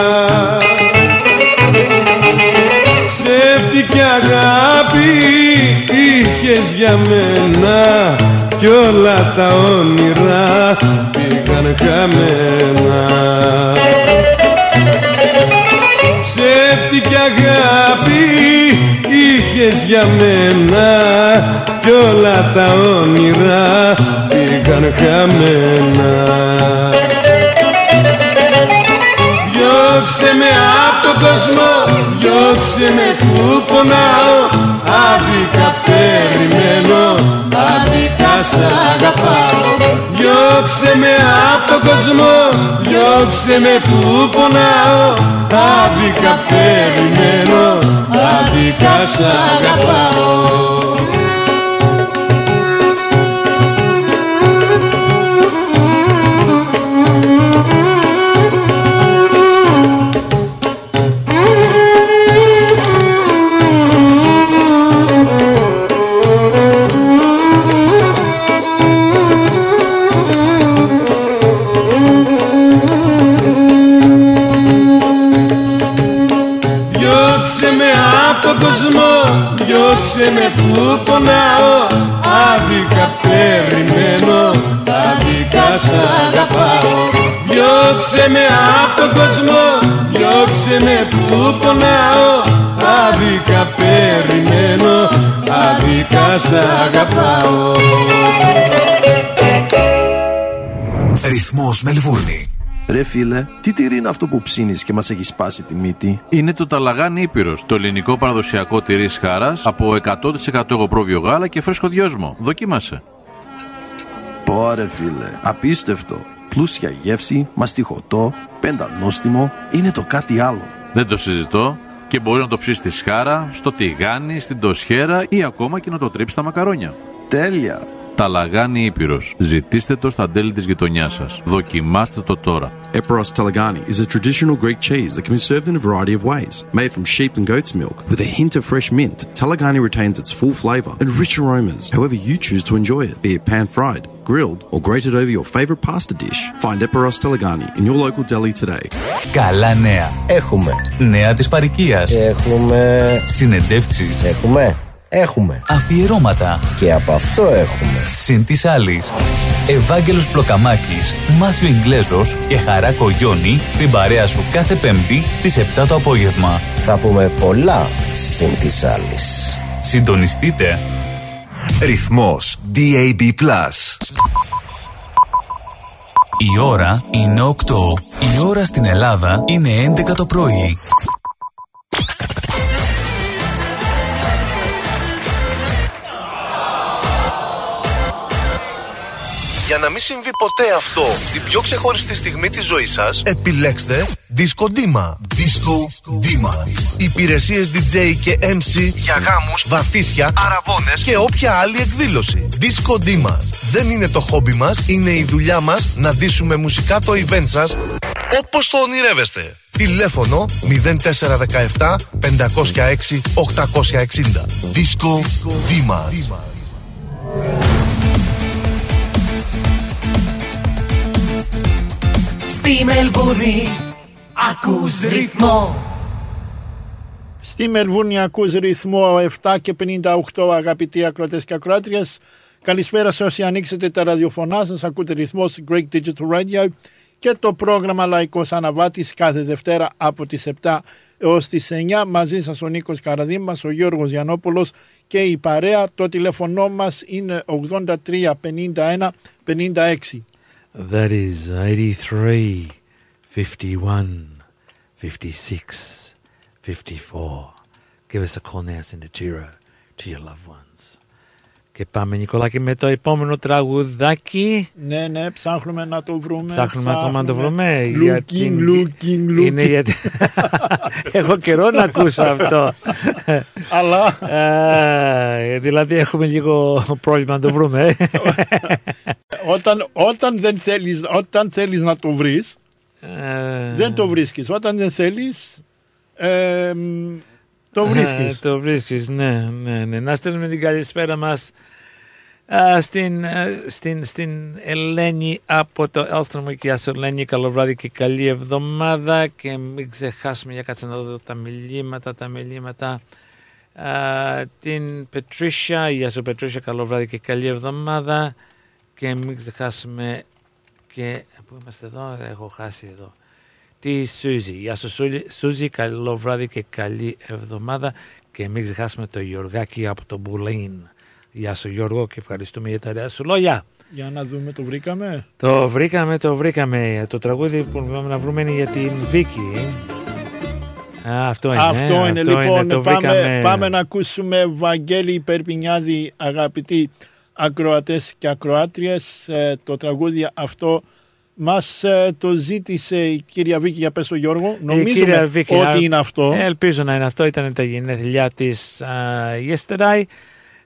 Ψεύτικη αγάπη είχες για μένα κι όλα τα όνειρα πήγαν χαμένα. Ψεύτικη αγάπη είχες για μένα κι όλα τα όνειρα πήγαν χαμένα. Διώξε με απ' τον κόσμο, διώξε με που πονάω. Άδικα περιμένω, άδικα σ' αγαπάω. Διώξε με απ' τον κόσμο, διώξε με που πονάω. Άδικα περιμένω, άδικα σ' αγαπάω. Διώξε με που πονάω, άδικα περιμένω, άδικα σ' αγαπάω. Διώξε με απ' τον κόσμο, διώξε με που πονάω. Άδικα περιμένω, άδικα σ' αγαπάω. Ρυθμός Μελβούρνη. Ρε φίλε, τι τυρί είναι αυτό που ψήνεις και μας έχει σπάσει τη μύτη? Είναι το ταλαγάνι Ήπειρος, το ελληνικό παραδοσιακό τυρί σχάρας από 100% εγωπρόβιο γάλα και φρέσκο δυόσμο. Δοκίμασε. Πόρε φίλε, απίστευτο. Πλούσια γεύση, μαστιχωτό, πεντανόστιμο, είναι το κάτι άλλο. Δεν το συζητώ. Και μπορεί να το ψήσεις στη σχάρα, στο τηγάνι, στην τοσχέρα ή ακόμα και να το τρίψεις στα μακαρόνια. Τέλεια! Ταλαγάνι Ήπειρος. Ζητήστε το στα τέλη της γειτονιάς σας. Δοκιμάστε το τώρα. Eperos Talagani is a traditional Greek cheese that can be served in a variety of ways. Made from sheep and goat's milk, with a hint of fresh mint, Talagani retains its full flavour and rich aromas, however you choose to enjoy it, be it pan-fried, grilled, or grated over your favourite pasta dish. Find Eperos Talagani in your local deli today. Καλά νέα. Έχουμε. Νέα της παροικίας. Έχουμε. Συνεντεύξεις. Έχουμε. Έχουμε αφιερώματα. Και από αυτό έχουμε. Συν της άλλης, Ευάγγελος Πλοκαμάκης, Μάθιο Ιγκλέζος και Χαρά Κογιόνι στην παρέα σου κάθε Πέμπτη στις 7 το απόγευμα. Θα πούμε πολλά συν της άλλης. Συντονιστείτε. Ρυθμός DAB+. Η ώρα είναι 8. Η ώρα στην Ελλάδα είναι 11 το πρωί. Για να μην συμβεί ποτέ αυτό, την πιο ξεχωριστή στιγμή της ζωής σας, επιλέξτε Disco Dima. Disco Dima. Υπηρεσίες DJ και MC για γάμους, βαφτίσια, αραβώνες και όποια άλλη εκδήλωση. Disco Dima. Δεν είναι το χόμπι μας, είναι η δουλειά μας να ντύσουμε μουσικά το event σας όπως το ονειρεύεστε. Τηλέφωνο 0417 506 860. Disco Dima. Στη Μελβούρνη, ακούς ρυθμό. Στη Μελβούνια ακούς ρυθμό 7 και 58 αγαπητοί ακροατές και ακροάτριες. Καλησπέρα σε όσοι ανοίξετε τα ραδιοφωνά σας, ακούτε ρυθμός Great Digital Radio και το πρόγραμμα Laikos Αναβάτης κάθε Δευτέρα από τις 7 έως τις 9. Μαζί σας ο Νίκος Καραδίμας, ο Γιώργος Γιαννόπουλος και η παρέα. Το τηλέφωνο μας είναι 83 51 56. That is 83 51 56 54. Give us a call now, send a Giro to your loved ones. Και πάμε, Νικολάκη, με το επόμενο τραγουδάκι. Ναι, ναι, ψάχνουμε να το βρούμε. Ψάχνουμε ακόμα να το βρούμε. Looking. Είναι γιατί... Έχω καιρό να ακούσω αυτό. Αλλά... δηλαδή έχουμε λίγο πρόβλημα να το βρούμε. Όταν θέλεις να το βρεις, δεν το βρίσκεις. Όταν δεν θέλεις... το βρίσκεις. Το βρίσκεις, ναι. Να στέλνουμε την καλησπέρα μας στην Ελένη από το Έλστρομο. Γεια σου, Ελένη, καλό βράδυ και καλή εβδομάδα. Και μην ξεχάσουμε, για κάτσε να δω τα μελήματα. Την Πετρίσια, γεια σου Πετρίσια, καλό βράδυ και καλή εβδομάδα. Και μην ξεχάσουμε και... Πού είμαστε εδώ, έχω χάσει εδώ. Τη Σούζη. Γεια σου Σούζη, καλό βράδυ και καλή εβδομάδα. Και μην ξεχάσουμε το Γιωργάκι από το Μπουλέιν. Γεια σου Γιώργο και ευχαριστούμε για τα ωραία σου λόγια. Για να δούμε, το βρήκαμε. Το βρήκαμε. Το τραγούδι που πρέπει να βρούμε είναι για την Βίκη. Αυτό είναι. Λοιπόν, είναι, πάμε να ακούσουμε Βαγγέλη Περπινιάδη, αγαπητοί ακροατές και ακροάτριες. Το τραγούδι αυτό μας το ζήτησε η κυρία Βίκη, για πες το Γιώργο. Νομίζουμε Βίκη, ότι είναι αυτό. Ελπίζω να είναι αυτό. Ήταν τα γενέθλιά της yesterday.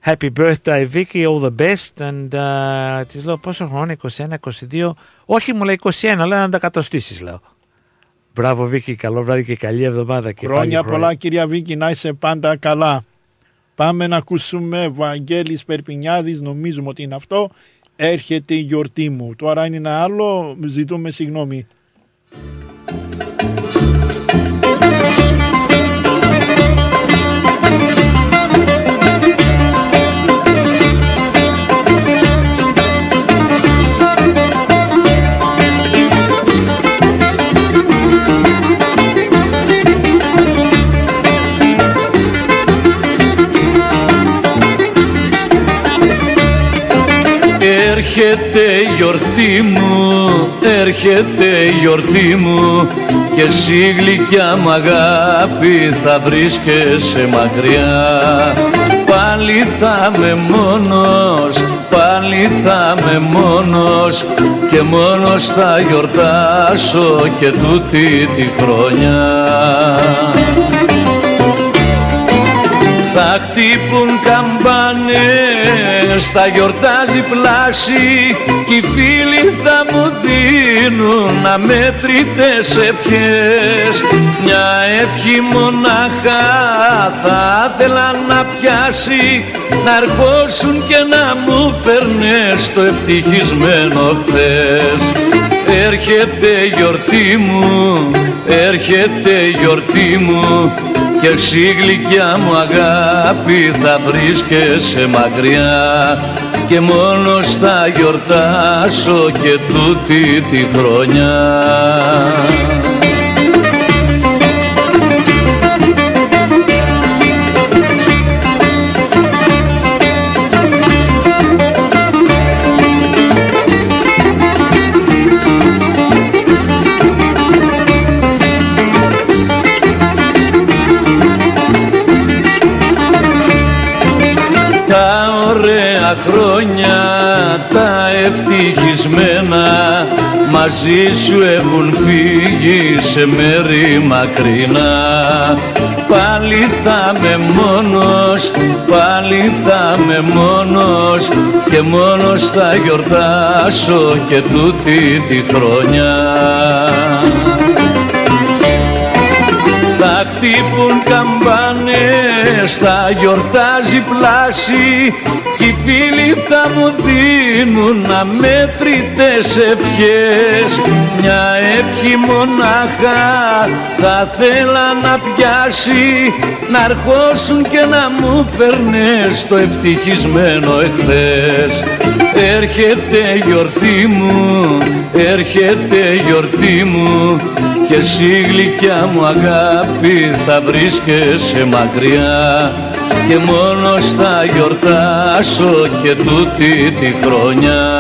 Happy birthday Vicky, all the best. And, της λέω πόσο χρόνο, 21, 22. Όχι, μου λέει 21, αλλά να τα κατοστήσεις, λέω. Μπράβο Βίκη, καλό βράδυ και καλή εβδομάδα. Και χρόνια πολλά κυρία Βίκη, να είσαι πάντα καλά. Πάμε να ακούσουμε Βαγγέλης Περπινιάδης, νομίζουμε ότι είναι αυτό. Έρχεται η γιορτή μου. Τώρα είναι ένα άλλο, ζητούμε συγγνώμη. Έρχεται η γιορτή μου και εσύ γλυκιά μ' αγάπη θα βρίσκεσαι μακριά. Πάλι θα είμαι μόνος, και μόνος θα γιορτάσω και τούτη τη χρονιά. Θα χτύπουν καμπάνες, θα γιορτάζει πλάση κι οι φίλοι θα μου δίνουν αμέτρητες ευχές. Μια ευχή μονάχα θα ήθελα να πιάσει, να αρχώσουν και να μου φέρνες το ευτυχισμένο χθες. Έρχεται η γιορτή μου και εσύ γλυκιά μου αγάπη θα βρίσκεσαι μακριά και μόνος θα γιορτάσω και τούτη τη χρονιά. Τα ευτυχισμένα μαζί σου έχουν φύγει σε μέρη μακρινά. Πάλι θα είμαι μόνος και μόνος θα γιορτάσω και τούτη τη χρονιά. Θα θα τύπουν καμπάνες, θα γιορτάζει πλάση κι οι φίλοι θα μου δίνουν αμέτρητες ευχές. Μια ευχή μονάχα θα θέλα να πιάσει, να αρχώσουν και να μου φέρνες στο ευτυχισμένο εχθές. Έρχεται γιορτή μου, έρχεται γιορτή μου, και εσύ γλυκιά μου αγάπη θα βρίσκεσαι μακριά, και μόνος θα γιορτάσω και τούτη τη χρονιά.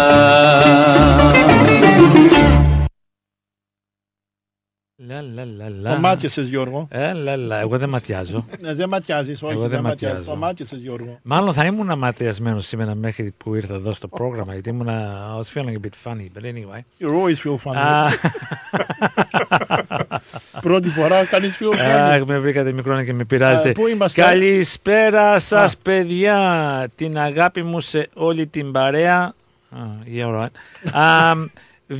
Το μάτιασες, Γιώργο. Εγώ δεν ματιάζω. Δεν ματιάζεις, όχι. Εγώ δεν ματιάζω. Το μάτιασες, Γιώργο. Μάλλον θα ήμουν ματιασμένος σήμερα μέχρι που ήρθα εδώ στο πρόγραμμα, γιατί ήμουν. I was feeling a bit funny, but anyway. You always feel funny. Πρώτη φορά κάνεις feel funny. Με βρήκατε μικρό και με πειράζετε. Πού είμαστε? Καλησπέρα σας, παιδιά. Την αγάπη μου σε όλη την παρέα. Yeah, all right.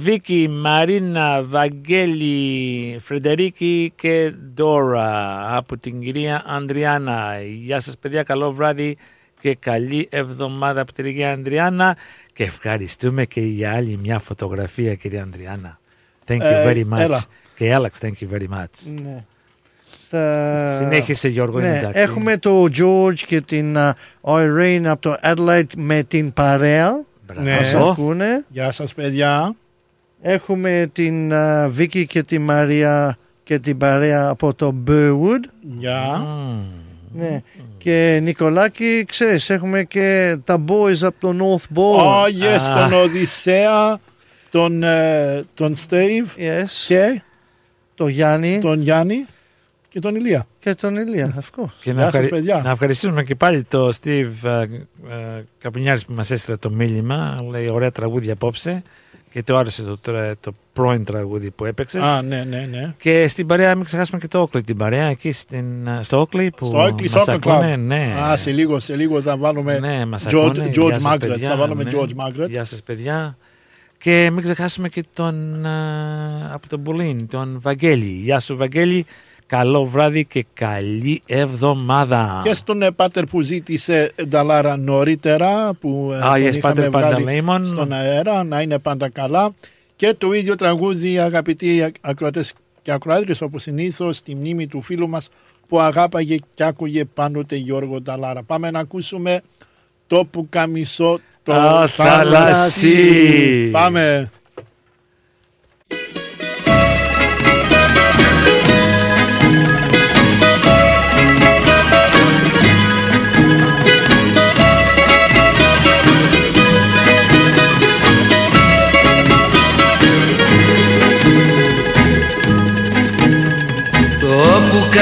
Vicky, Μαρίνα, Βαγγέλη, Φρεντερίκη και Ντόρα από την κυρία Αντριάννα. Γεια σας παιδιά, καλό βράδυ και καλή εβδομάδα από την κυρία Αντριάννα, και ευχαριστούμε και για άλλη μια φωτογραφία, κυρία Αντριάννα. Thank you very much. Έλα. Και Alex, thank you very much. Ναι. Συνέχισε, Γιώργο. Ναι. Έχουμε τον George και την Irene από το Adelaide με την παρέα. Ναι. Μας ακούνε. Γεια σας παιδιά. Έχουμε την Βίκη και τη Μαρία και την παρέα από το Burwood. Γεια. Ναι. Και Νικολάκη, ξέρεις, έχουμε και τα boys από το North Ball. Yes, τον Οδυσσέα, τον Steve, yes, και τον Γιάννη και τον Ηλία. Και τον Ιλία, αυκό. Να ευχαριστήσουμε και πάλι το Steve Καπενιάρης που μας έστειλε το μήνυμα. Λέει ωραία τραγούδια απόψε. Και το άρεσε το πρώην τραγούδι που έπαιξες. Ναι. Και στην παρέα, μην ξεχάσουμε και το Όκλι, την παρέα εκεί στο Όκλι που μας ακούνε. Ναι. Σε λίγο θα βάλουμε George Margaret. Γεια σας παιδιά. Και μην ξεχάσουμε και τον από τον Μπουλίν, τον Βαγγέλη. Γεια σου Βαγγέλη. Καλό βράδυ και καλή εβδομάδα. Και στον πάτερ που ζήτησε νταλάρα νωρίτερα, που είχαμε βγάλει στον αέρα, να είναι πάντα καλά. Και το ίδιο τραγούδι, αγαπητοί ακροατές και ακροάτριες, όπως συνήθως, στη μνήμη του φίλου μας που αγάπαγε και άκουγε πάντοτε Γιώργο Νταλάρα. Πάμε να ακούσουμε το πουκαμισό, το θαλασσί. Πάμε.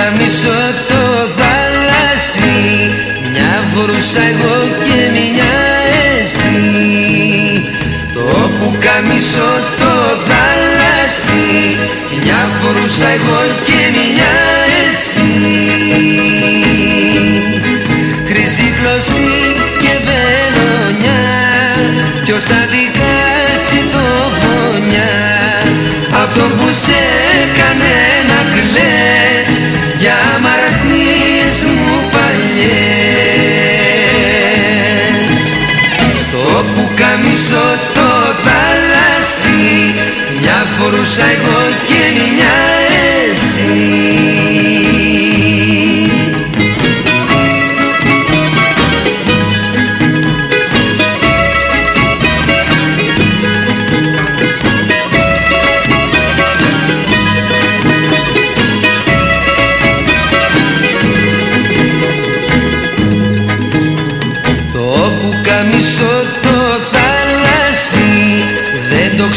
Καμισό το θαλάσσι, μια βρούσα εγώ και μια εσύ. Το που καμισό το θαλάσσι, μια βρούσα εγώ και μια εσύ. Χρυσή κλωστή και βελονιά, ποιος θα δικάσει το φωνιά, αυτό που σε έκανε να κλαις για αμαρτίες μου παλιές. Το πουκαμισό το θαλάσσι, μια φορούσα εγώ και μια εσύ.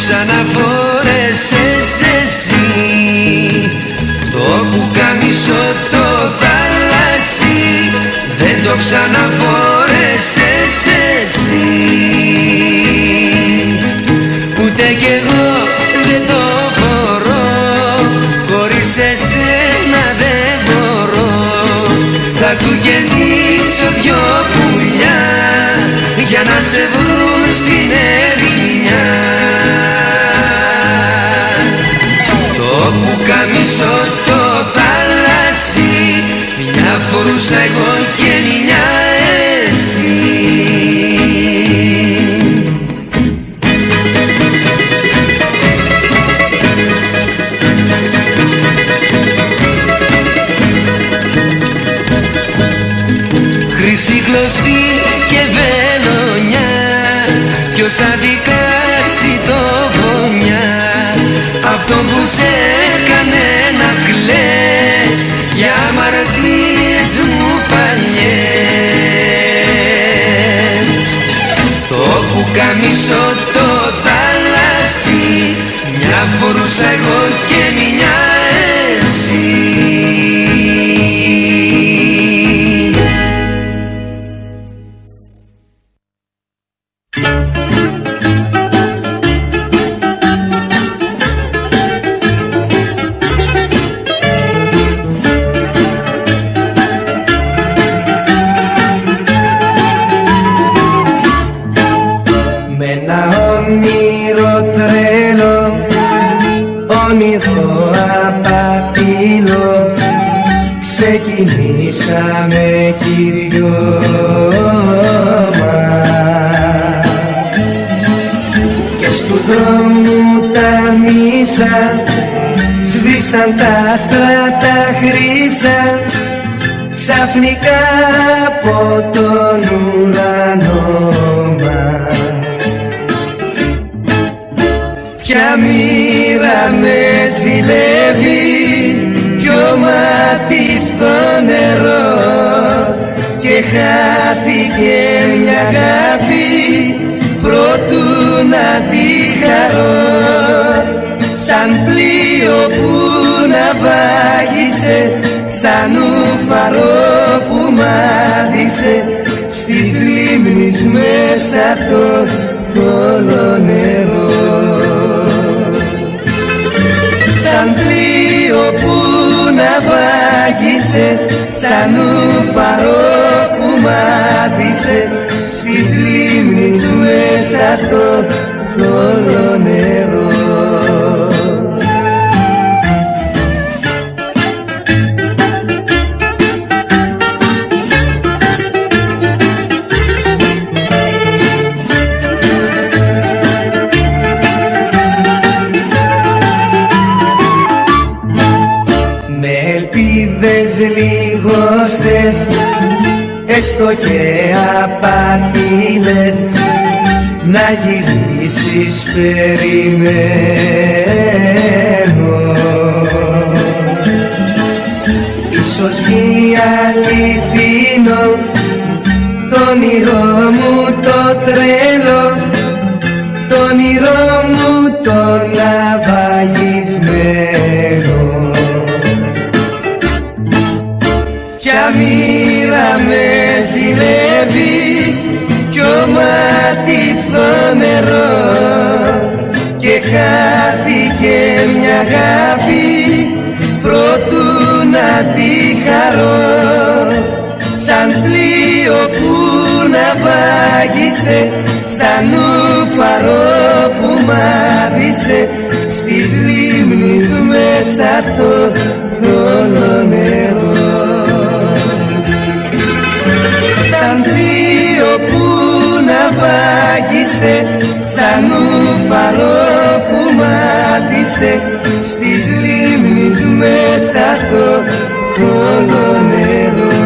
Ξαναφόρεσες εσύ, το πουκαμισό το θαλάσσι, δεν το ξαναφόρεσες εσύ. Ούτε κι εγώ δεν το φορώ, χωρίς εσένα δεν μπορώ, θα κουκεντήσω δυο πουλιά για να σε βρουν στην ερημιά. Το πουκαμισό το θαλάσσι, μπορούσα εγώ και μια εσύ. Χρυσή κλωστή και βελονιά, ποιος θα δικάξει το βομιά, αυτό που σε έκανε να κλαις για αμαρτίες μου παλιές. Το πουκαμισό το θάλασσι, μια φορούσα εγώ και μια εσύ. Ξεκινήσαμε κι οι δυο μας και στου δρόμου τα μίσα σβήσαν τα άστρα τα χρύσα ξαφνικά από τον ουρανό μας. Ποια μοίρα με ζηλεύει, ποιο μάτι φθό νερό, και χάθηκε μια αγάπη προτού να τη χαρώ. Σαν πλοίο που ναυάγησε, σαν ουφαρό που μάτισε, στις λίμνης μέσα το θολό νερό. Σαν πλοίο που ναυάγησε, σαν ουφαρό που μάτισε, στις λίμνης μέσα το θολό νερό. Έστω και απατήλες να γυρίσεις περιμένω. Ίσως μη αληθινό το όνειρό μου το τρέλο, το όνειρό μου το ναυαγισμένο. Μοίρα με ζηλεύει, ποιο μάτι φθό νερό, και χάθηκε μια αγάπη προτού να τη χαρώ. Σαν πλοίο που ναυάγησε, σαν ουφαρό που μάδισε, στις λίμνης μέσα το θολό νερό. Σαν πλοίο που ναυάγησε, σαν ουφαρό που μάτισε, στις λίμνης μέσα το θολό νερό.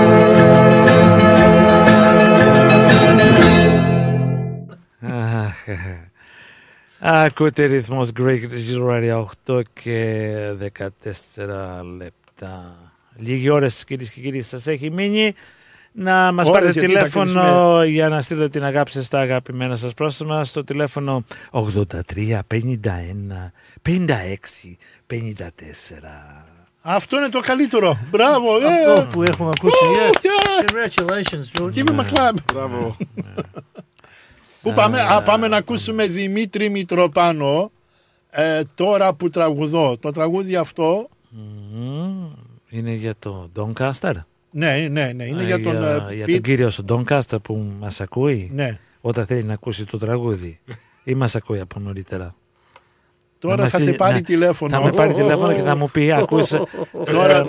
Ακούτε ρυθμός Great Digital Radio, 8 και 14 λεπτά. Λίγοι ώρες, κυρίες και κύριοι, σας έχει μείνει. Να μας πάρετε τηλέφωνο για να στείλετε την αγάπη σας στα αγαπημένα σας πρόσωπα στο τηλέφωνο 83 51 56 54. Αυτό είναι το καλύτερο. Μπράβο. Αυτό που έχουμε ακούσει. Congratulations, George. Give me a clap. Μπράβο. Πού πάμε να ακούσουμε Δημήτρη Μητροπάνο τώρα που τραγουδώ. Το τραγούδι αυτό είναι για το Doncaster. Ναι, είναι για τον κύριο στον Ντόνκαστερ που μας ακούει, ναι, όταν θέλει να ακούσει το τραγούδι ή μας ακούει από νωρίτερα. Τώρα θα σε πάρει τηλέφωνο. Θα με πάρει τηλέφωνο και θα μου πει, ακούσε.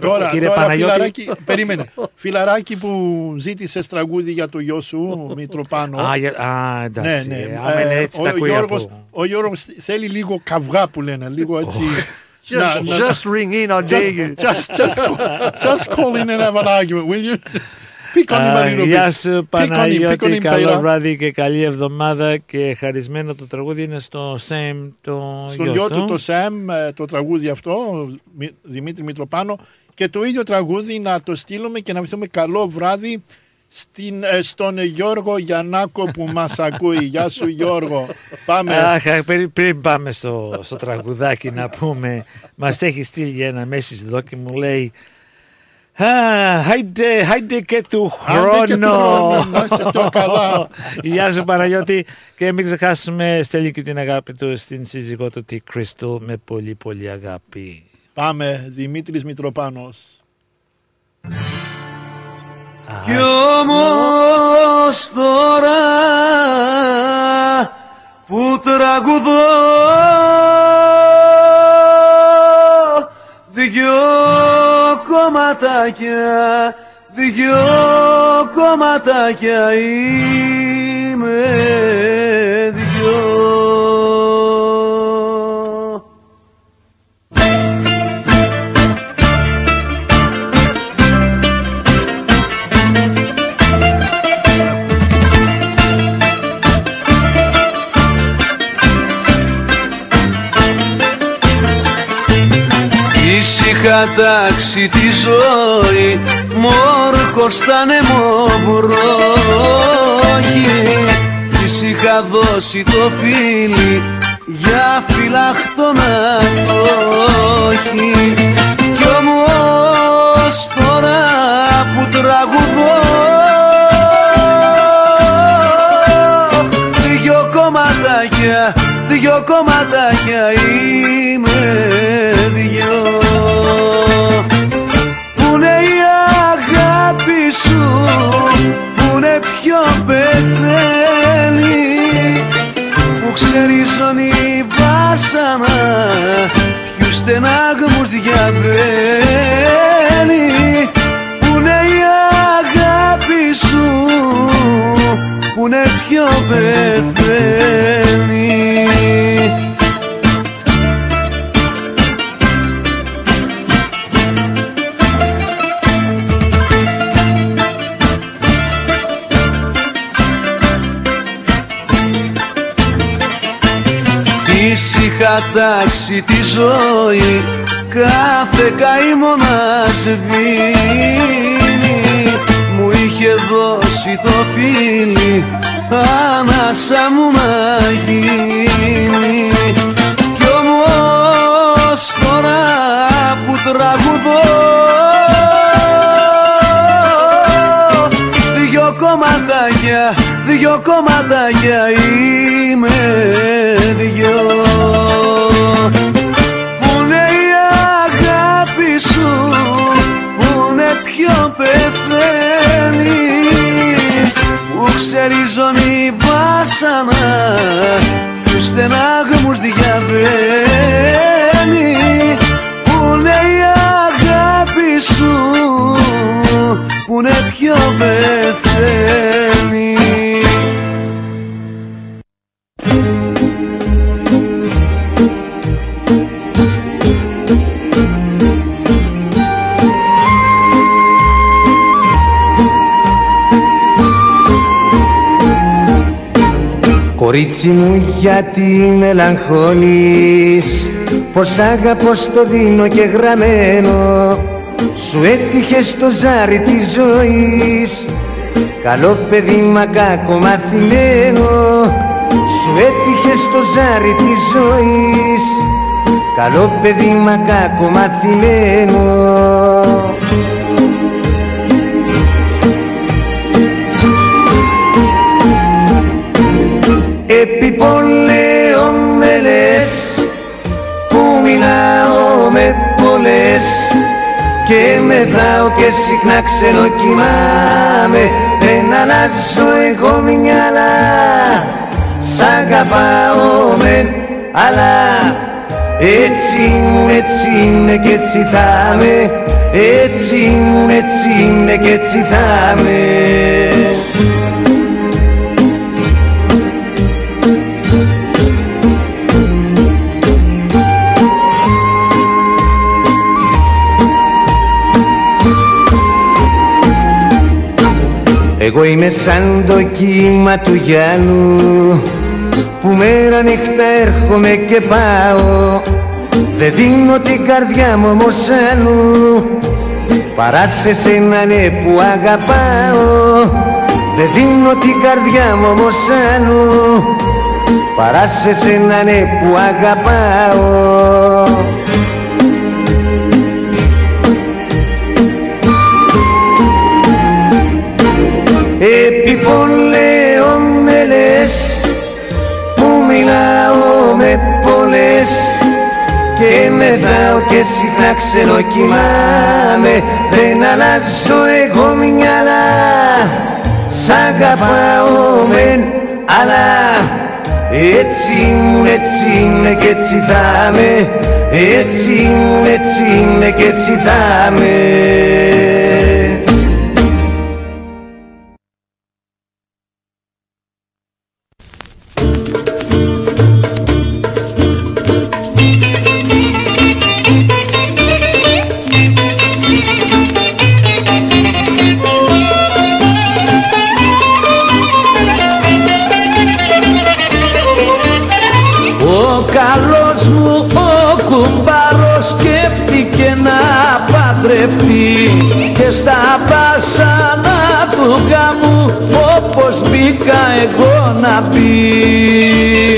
Τώρα, κύριε Παναγιώτη. Φιλαράκι, περίμενε. Φιλαράκι που ζήτησε τραγούδι για το γιο σου, Μητροπάνο. Α, εντάξει. Ο Γιώργος θέλει λίγο καυγά που λένε, λίγο έτσι. Just ring in, I'll dare you. Just call in and have an argument, will you? Γεια σου Παναγιώτη, καλό βράδυ και καλή εβδομάδα. Και χαρισμένο το τραγούδι είναι στο Σέμ, το γιο του. Το Σέμ, το τραγούδι αυτό, Δημήτρη Μητροπάνο. Και το ίδιο τραγούδι να το στείλουμε και να βρεθούμε καλό βράδυ στον Γιώργο Γιαννάκο που μας ακούει. Γεια σου Γιώργο. Πάμε. Πριν πάμε στο τραγουδάκι να πούμε, μας έχει στείλει ένα message εδώ και μου λέει, Χάιντε και του χρόνου. Γεια σου Παναγιώτη. Και μην ξεχάσουμε, στέλνει και την αγάπη του στην σύζυγό του, τη Κρίστου, με πολύ πολύ αγάπη. Πάμε, Δημήτρης Μητροπάνος. Κι όμως τώρα που τραγουδώ δυο κομματάκια είμαι δυο. Είχα τάξει τη ζωή μόρκο στα νεμόμπροχη. Της είχα δώσει το φίλι για φυλαχτό να το έχει. Κι όμως τώρα που τραγουδώ δυο κομματάκια είμαι δυο. Πού είναι η αγάπη σου, πού είναι πιο πεθαίνει, που ξερίζουν οι βάσανα, ποιους στενάγμους διαβαίνει. Πού είναι η αγάπη σου, πού είναι πιο πεθαίνει. Είχα τάξει τη ζωή κάθε καημό να σβήνει. Μου είχε δώσει το φίλι ανάσα μου να γίνει. Κι όμως τώρα που τραγουδώ δυο κομματάκια είμαι δυο. Πού είναι η αγάπη σου, πού είναι πιο πεθαίνει, που ξερίζουν οι βάσανα, ποιους στενάγμους διαβαίνει. Πού είναι η αγάπη σου, πού είναι πιο πεθαίνει. Κορίτσι μου, γιατί μελαγχολείς, πως αγαπώς το δίνω και γραμμένο. Σου έτυχε στο ζάρι της ζωής, καλό παιδί μα κακομαθημένο. Σου έτυχε στο ζάρι της ζωής, καλό παιδί μα κακομαθημένο. Επιπολέον με λες, που μιλάω με πολλές, και μεθάω και συχνά ξενοκοιμάμαι. Δεν αλλάζω εγώ μυαλά, σ' αγαπάω μεν αλλά Έτσι μου, έτσι είναι και έτσι θα είμαι. Εγώ είμαι σαν το κύμα του Γιάννου που μέρα νύχτα έρχομαι και πάω. Δεν δίνω την καρδιά μου όμως άλλου παρά σε σένα, ναι, που αγαπάω. Δεν δίνω την καρδιά μου όμως άλλου παρά σε σένα, ναι, που αγαπάω. Επιπολέον με λες, που μιλάω με πολλές και μετάω και συχνά ξενοκοιμάμαι. Δεν αλλάζω εγώ μυαλά, σ' αγαπάω μεν αλλά. Έτσι μου, έτσι είναι και έτσι θα είμαι, έτσι μου, έτσι είναι και έτσι θα είμαι. Και στα πάσανα του γάμου όπως μπήκα εγώ να μπει.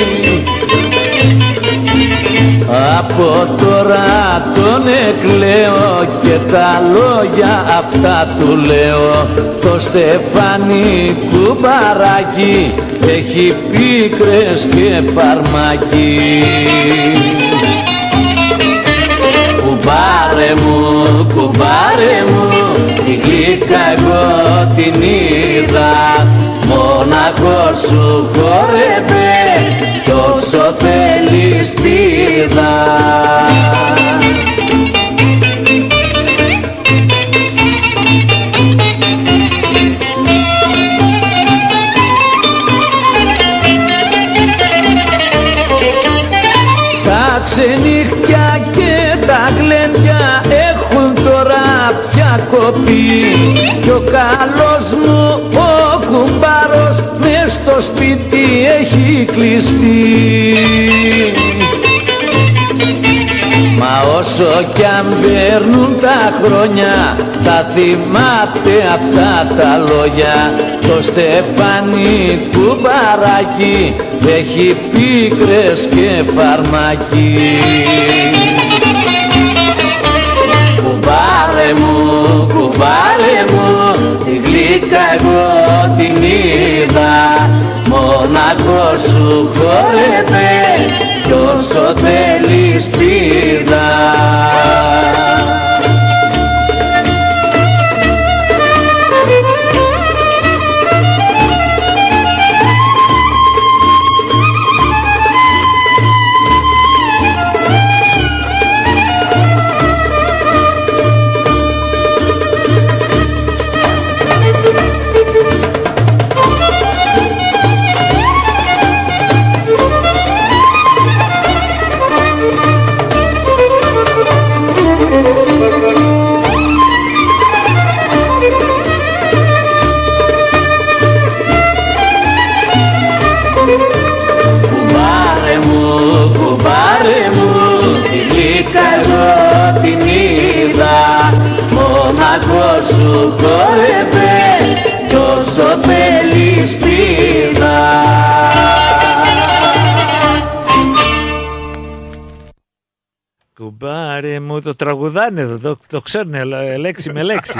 Από τώρα τον εκλαίω και τα λόγια αυτά του λέω. Το στεφάνι κουμπαράκι έχει πίκρες και φαρμάκι. Κουμπάρε μου, κουμπάρε μου, τη γλύκα εγώ την είδα. Μοναχός σου χόρευε, τόσο θέλεις πίδα. Τα ξενύχτια και τα γλέντια έχουν τώρα πια κοπή κι ο καλός μου ο κουμπάρος μες στο σπίτι έχει κλειστεί. Μα όσο κι αν παίρνουν τα χρόνια θα θυμάται αυτά τα λόγια. Το στεφάνι κουμπαράκι έχει πίκρες και φαρμάκι. Κουμπάρε μου, κουμπάρε μου, τη γλύκα εγώ την είδα. Μοναχός σου χόρευε κι όσο θέλεις πίδα. Κουμπάρε μου, το τραγουδάνε εδώ, το ξέρουν λέξη με λέξη,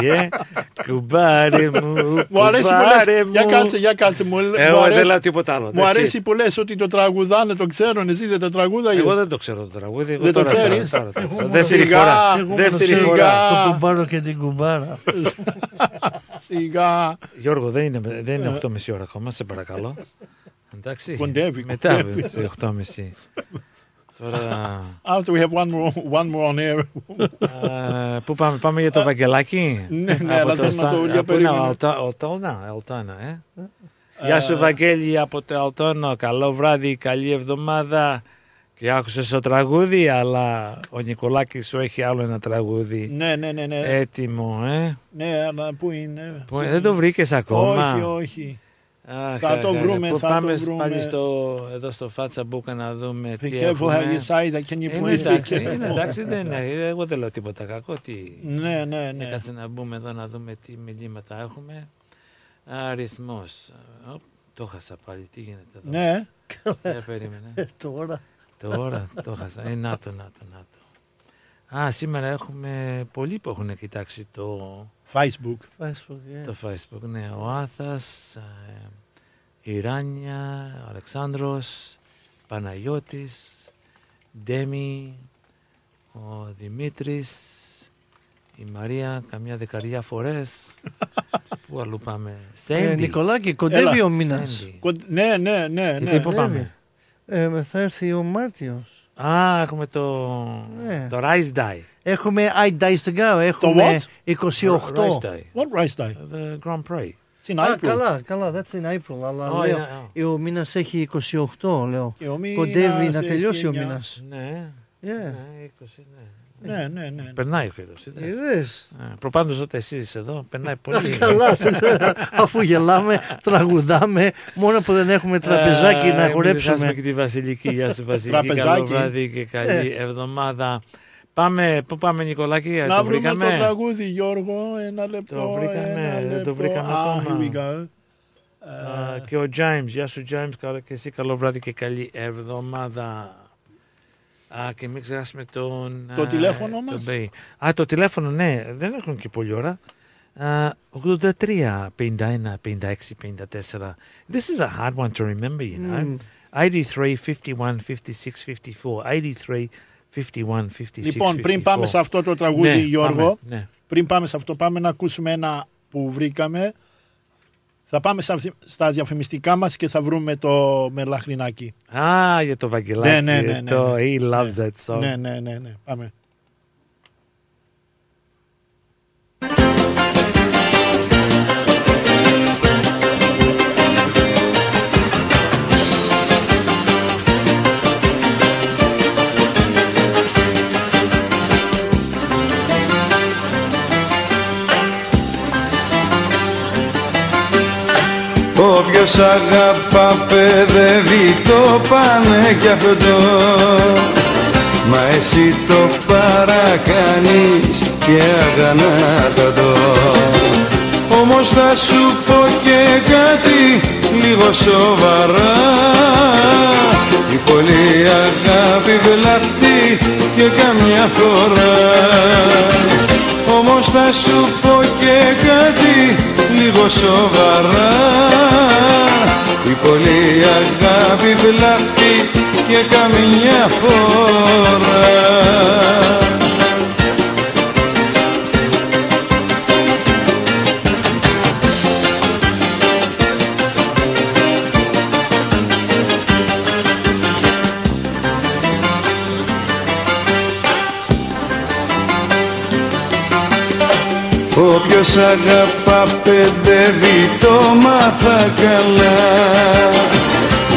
Κουμπάρε μου, κουμπάρε μου. Για κάτσε, μου αρέσει. Δεν λέω τίποτα άλλο. Μου αρέσει που λες ότι το τραγουδάνε, το ξέρουν, εσύ δεν τα τραγούδαγες. Εγώ δεν το ξέρω το τραγούδι. Δεν το ξέρεις. Δεύτερη φορά. Το κουμπάρο και την κουμπάρα. Σιγά. Γιώργο, δεν είναι 8,5 ώρα ακόμα, σε παρακαλώ. Εντάξει. Μετά 8,5. Τώρα... After we have one more on air. Πού πάμε για το Βαγγελάκι? Ναι, αλλά θέλω να το διαπερίμενε. Αλτόνα, Γεια σου Βαγγέλη από το Αλτόνο, καλό βράδυ, καλή εβδομάδα. Και άκουσες το τραγούδι, αλλά ο Νικολάκης σου έχει άλλο ένα τραγούδι. Ναι. Έτοιμο, Ναι, αλλά πού είναι? Δεν το βρήκες ακόμα? Όχι. Θα το βρούμε, θα πάμε το βρούμε. Πάλι εδώ στο Facebook να δούμε τι έχουμε. Εντάξει, εγώ δεν λέω τίποτα κακό. Ναι. Κάτσε να μπούμε εδώ να δούμε τι μιλήματα έχουμε. Αριθμός. Το χάσα πάλι, τι γίνεται εδώ? Ναι. Περίμενε. Τώρα το χάσα. Να το. Σήμερα έχουμε πολλοί που έχουν κοιτάξει το... Facebook, ναι. Ο Άθας, η Ράνια, ο Αλεξάνδρος, Παναγιώτης, Ντέμι, ο Δημήτρης, η Μαρία, καμιά δεκαριά φορές. Πού αλλού πάμε? Σέντι. Νικολάκη, κοντεύει ο μήνας. Ναι. Γιατί πού πάμε? Θα έρθει ο Μάρτιος. Έχουμε το Rice Day. Έχουμε 8 days to go. Έχουμε 28. What Rice Day? The Grand Prix. It's in April. Καλά, that's in April. Αλλά ο μήνας έχει 28, λέω. Κοντεύει να τελειώσει ο μήνας. Ναι. Περνάει ο καιρός. Προπάντως όταν εσείς είσαι εδώ, περνάει πολύ. Καλά, αφού γελάμε, τραγουδάμε, μόνο που δεν έχουμε τραπεζάκι να χορέψουμε. Ευχαριστούμε και τη Βασιλική. Γεια σου Βασιλική, καλό βράδυ και καλή εβδομάδα. Πού πάμε Νικολάκη? Να βρούμε το τραγούδι Γιώργο, ένα λεπτό. Το βρήκαμε ακόμα. Και ο James, γεια σου James, και εσύ καλό βράδυ και καλή εβδομάδα. Και μην ξεχάσουμε το τηλέφωνο μας. Το τηλέφωνο, ναι, δεν έχουν και πολλή ώρα. 83 51 56 54. This is a hard one to remember, you know. 83 51 56 54. 83 51 56 54. Λοιπόν, πριν πάμε σε αυτό το τραγούδι, ναι, Γιώργο, πριν πάμε σε αυτό, πάμε να ακούσουμε ένα που βρήκαμε. Θα πάμε στα διαφημιστικά μας και θα βρούμε το μελαχρινάκι. Για το Βαγγελάκι. Ναι. Το He loves that song. Ναι. Πάμε. Όποιος αγαπά παιδεύει το πάνε κι αυτό. Μα εσύ το παρακάνεις και αγανάτατο. Όμως θα σου πω και κάτι λίγο σοβαρά. Η πολλή αγάπη βλαφτεί και καμιά φορά. Όμως θα σου πω και κάτι λίγο σοβαρά. Η πολλή αγάπη βλάφτει και καμιά φορά. Όποιος αγαπά παιδεύει το μάθα καλά,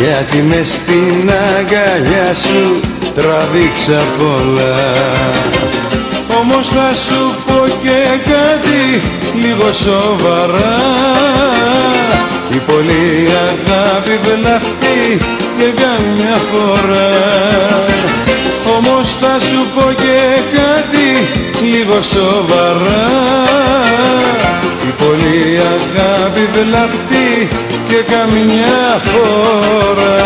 γιατί μες στην αγκαλιά σου τραβήξα πολλά. Όμως θα σου πω και κάτι λίγο σοβαρά. Η πολλή αγάπη βλαφτεί και καμιά φορά. Όμως θα σου πω και κάτι λίγο σοβαρά. Η πολλή αγάπη βλαφτεί και καμιά φορά.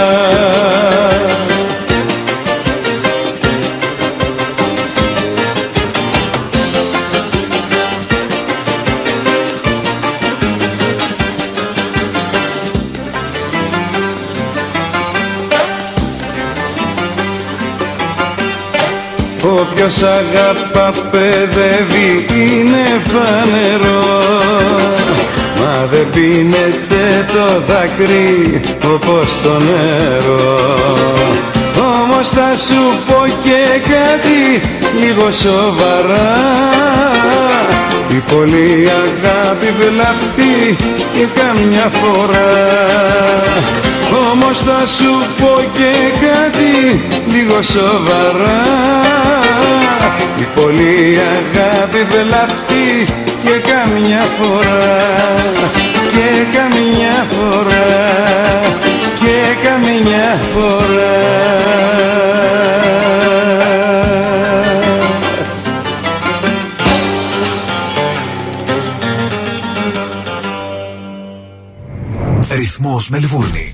Όποιος αγαπά παιδεύει είναι φανερό. Μα δεν πίνεται το δάκρυ όπως το νερό. Όμως Όμως θα σου πω και κάτι λίγο σοβαρά. Η πολλή αγάπη βλαφτεί και καμιά φορά. Όμως θα σου πω και κάτι λίγο σοβαρά. Η πολλή αγάπη βλαφτεί και καμιά φορά. Και καμιά φορά. Και καμιά φορά. Ρυθμός Μελβούρνη.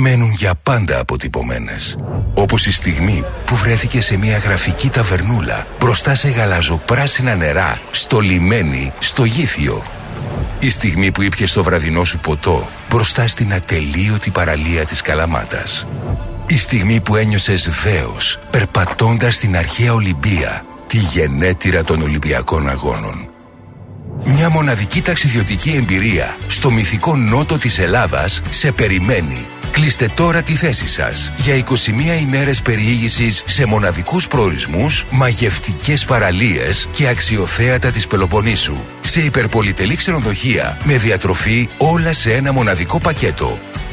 μένουν για πάντα αποτυπωμένες. Όπως η στιγμή που βρέθηκε σε μια γραφική ταβερνούλα μπροστά σε γαλαζοπράσινα νερά, στο λιμένι, στο Γήθιο. Η στιγμή που ήπιες το βραδινό σου ποτό μπροστά στην ατελείωτη παραλία της Καλαμάτας. Η στιγμή που ένιωσες δέος περπατώντας στην αρχαία Ολυμπία, τη γενέτειρα των Ολυμπιακών Αγώνων. Μια μοναδική ταξιδιωτική εμπειρία στο μυθικό νότο της Ελλάδας σε περιμένει. Κλείστε τώρα τη θέση σας για 21 ημέρες περιήγησης σε μοναδικούς προορισμούς, μαγευτικές παραλίες και αξιοθέατα της Πελοποννήσου. Σε υπερπολιτελή ξενοδοχεία με διατροφή, όλα σε ένα μοναδικό πακέτο.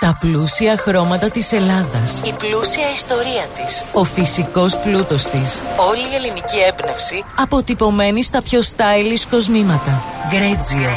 Τα πλούσια χρώματα της Ελλάδας, η πλούσια ιστορία της, ο φυσικός πλούτος της, όλη η ελληνική έμπνευση αποτυπωμένη στα πιο stylish κοσμήματα. Greggio.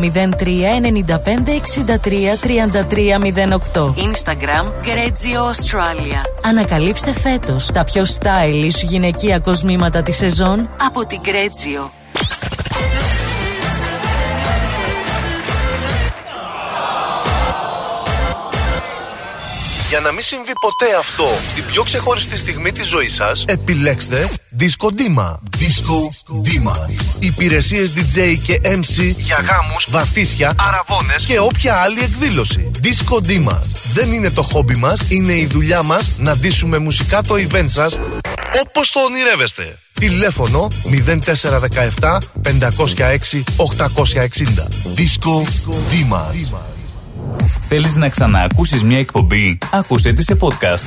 03 95 63 33 08. Instagram Greggio Australia. Ανακαλύψτε φέτος τα πιο stylish γυναικεία κοσμήματα της σεζόν από την Greggio. Για να μην συμβεί ποτέ αυτό, την πιο ξεχωριστή στιγμή της ζωής σας, επιλέξτε Disco Dima. Disco Dima. Υπηρεσίες DJ και MC για γάμους, βαφτίσια, αραβώνες και όποια άλλη εκδήλωση. Disco Dima. Δεν είναι το χόμπι μας, είναι η δουλειά μας να ντύσουμε μουσικά το event σας όπως το ονειρεύεστε. Τηλέφωνο 0417 506 860. Disco Dima. Θέλεις να ξαναακούσεις μια εκπομπή? Άκουσέ τη σε podcast.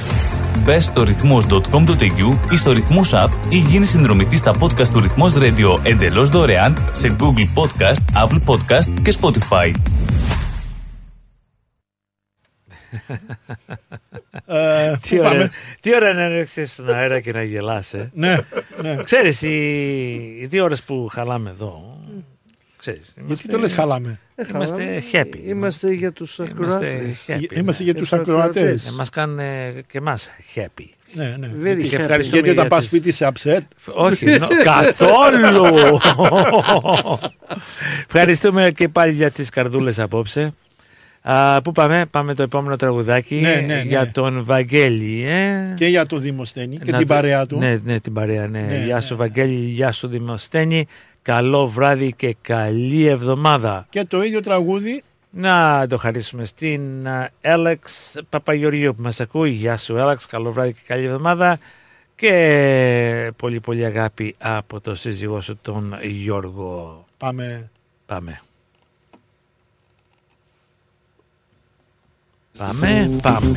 Μπε στο rithmos.com.au ή στο rithmosapp ή γίνει συνδρομητής στα podcast του Ρυθμός Radio εντελώς δωρεάν σε Google podcast, Apple podcast και Spotify. Τι ώρα να έρθεις στον αέρα και να γελάς, ναι, ναι. Ξέρεις, οι 2 ώρες που χαλάμε εδώ, ξέρεις, γιατί το λες χαλάμε? Είμαστε happy. Είμαστε για τους ακροατές. Είμαστε για τους ακροατές. Μας κάνουν και εμάς happy. Ναι, ναι. Γιατί όταν πας σπίτι σε upset? Όχι, καθόλου. Ευχαριστούμε και πάλι για τις καρδούλες απόψε. Πού πάμε? Πάμε το επόμενο τραγουδάκι, ναι, ναι, για τον Βαγγέλη, και για τον Δημοσθένη και την παρέα του. Ναι, ναι, την παρέα, ναι. Ναι, γεια σου, ναι. Βαγγέλη, γεια σου Δημοσθένη. Καλό βράδυ και καλή εβδομάδα. Και το ίδιο τραγούδι να το χαρίσουμε στην Έλεξ Παπαγιοργίου που μας ακούει. Γεια σου Έλεξ, καλό βράδυ και καλή εβδομάδα. Και πολύ πολύ αγάπη από το σύζυγό σου τον Γιώργο. Πάμε. Πάμε. Πάμε, πάμε.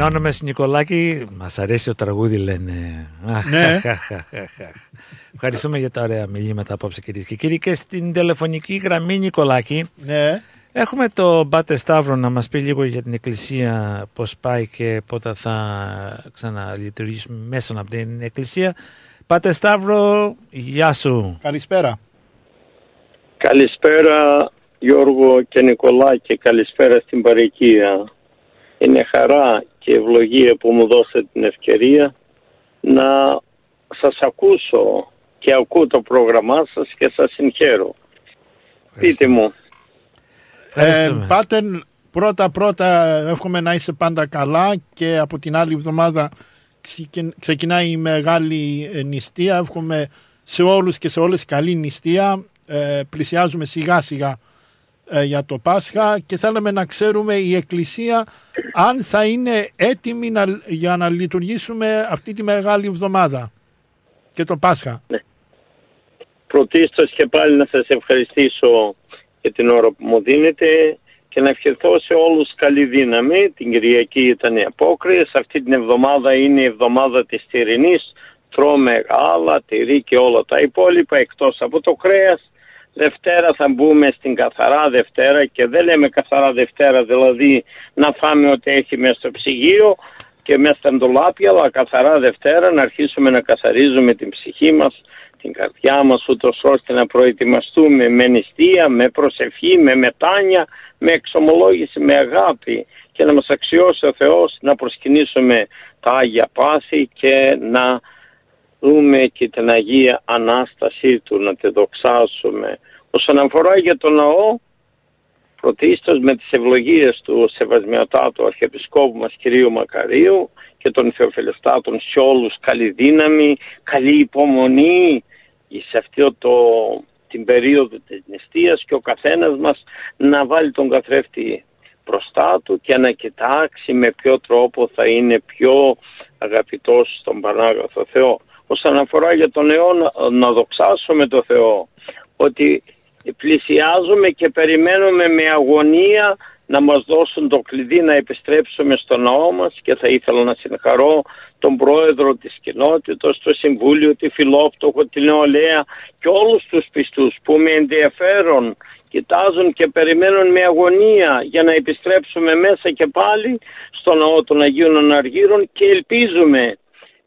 Ανώνυμες Νικολάκη, μας αρέσει το τραγούδι λένε. Ναι. Ευχαριστούμε για τα ωραία μιλήματα απόψε κυρίες και κύριοι. Και στην τηλεφωνική γραμμή Νικολάκη, ναι, έχουμε τον Πάτε Σταύρο να μας πει λίγο για την εκκλησία, πώς πάει και πότε θα ξαναλειτουργήσουμε μέσα από την εκκλησία. Πάτε Σταύρο, γεια σου. Καλησπέρα. Καλησπέρα Γιώργο και Νικολάκη, καλησπέρα στην παροικία. Είναι χαρά και ευλογία που μου δώσετε την ευκαιρία να σας ακούσω και ακούω το πρόγραμμά σας και σας συγχαίρω. Πείτε μου. Πάτερ, πρώτα εύχομαι να είσαι πάντα καλά και από την άλλη εβδομάδα ξεκινάει η μεγάλη νηστεία. Εύχομαι σε όλους και σε όλες καλή νηστεία. Πλησιάζουμε σιγά σιγά για το Πάσχα και θέλαμε να ξέρουμε η Εκκλησία αν θα είναι έτοιμη για να λειτουργήσουμε αυτή τη μεγάλη εβδομάδα και το Πάσχα. Ναι. Πρωτίστως και πάλι να σας ευχαριστήσω για την ώρα που μου δίνετε και να ευχηθώ σε όλους καλή δύναμη. Την Κυριακή ήταν η απόκριση. Αυτή την εβδομάδα είναι η εβδομάδα της τυρινής. Τρώμε γάλα, τυρί και όλα τα υπόλοιπα εκτός από το κρέας. Δευτέρα θα μπούμε στην καθαρά Δευτέρα και δεν λέμε καθαρά Δευτέρα δηλαδή να φάμε ό,τι έχει μέσα στο ψυγείο και μέσα στα ντουλάπια, αλλά καθαρά Δευτέρα να αρχίσουμε να καθαρίζουμε την ψυχή μας, την καρδιά μας, ούτως ώστε να προετοιμαστούμε με νηστεία, με προσευχή, με μετάνοια, με εξομολόγηση, με αγάπη και να μας αξιώσει ο Θεός να προσκυνήσουμε τα Άγια Πάθη και να δούμε και την Αγία Ανάστασή Του, να τη δοξάσουμε. Όσον αφορά για τον ναό, πρωτίστως με τις ευλογίες του Σεβασμιωτάτου Αρχιεπισκόπου μας κυρίου Μακαρίου και των Θεοφιλεστάτων σε όλους καλή δύναμη, καλή υπομονή σε αυτή την περίοδο της νηστείας και ο καθένας μας να βάλει τον καθρέφτη μπροστά του και να κοιτάξει με ποιο τρόπο θα είναι πιο αγαπητός στον Πανάγαθο Θεό. Όσον αφορά για τον αιώνα, να δοξάσουμε το Θεό, ότι πλησιάζουμε και περιμένουμε με αγωνία να μας δώσουν το κλειδί να επιστρέψουμε στο ναό μας και θα ήθελα να συγχαρώ τον πρόεδρο της κοινότητας, το Συμβούλιο, τη Φιλόφτωχο, την Νεολαία και όλους τους πιστούς που με ενδιαφέρον κοιτάζουν και περιμένουν με αγωνία για να επιστρέψουμε μέσα και πάλι στο ναό των Αγίων Αναργύρων και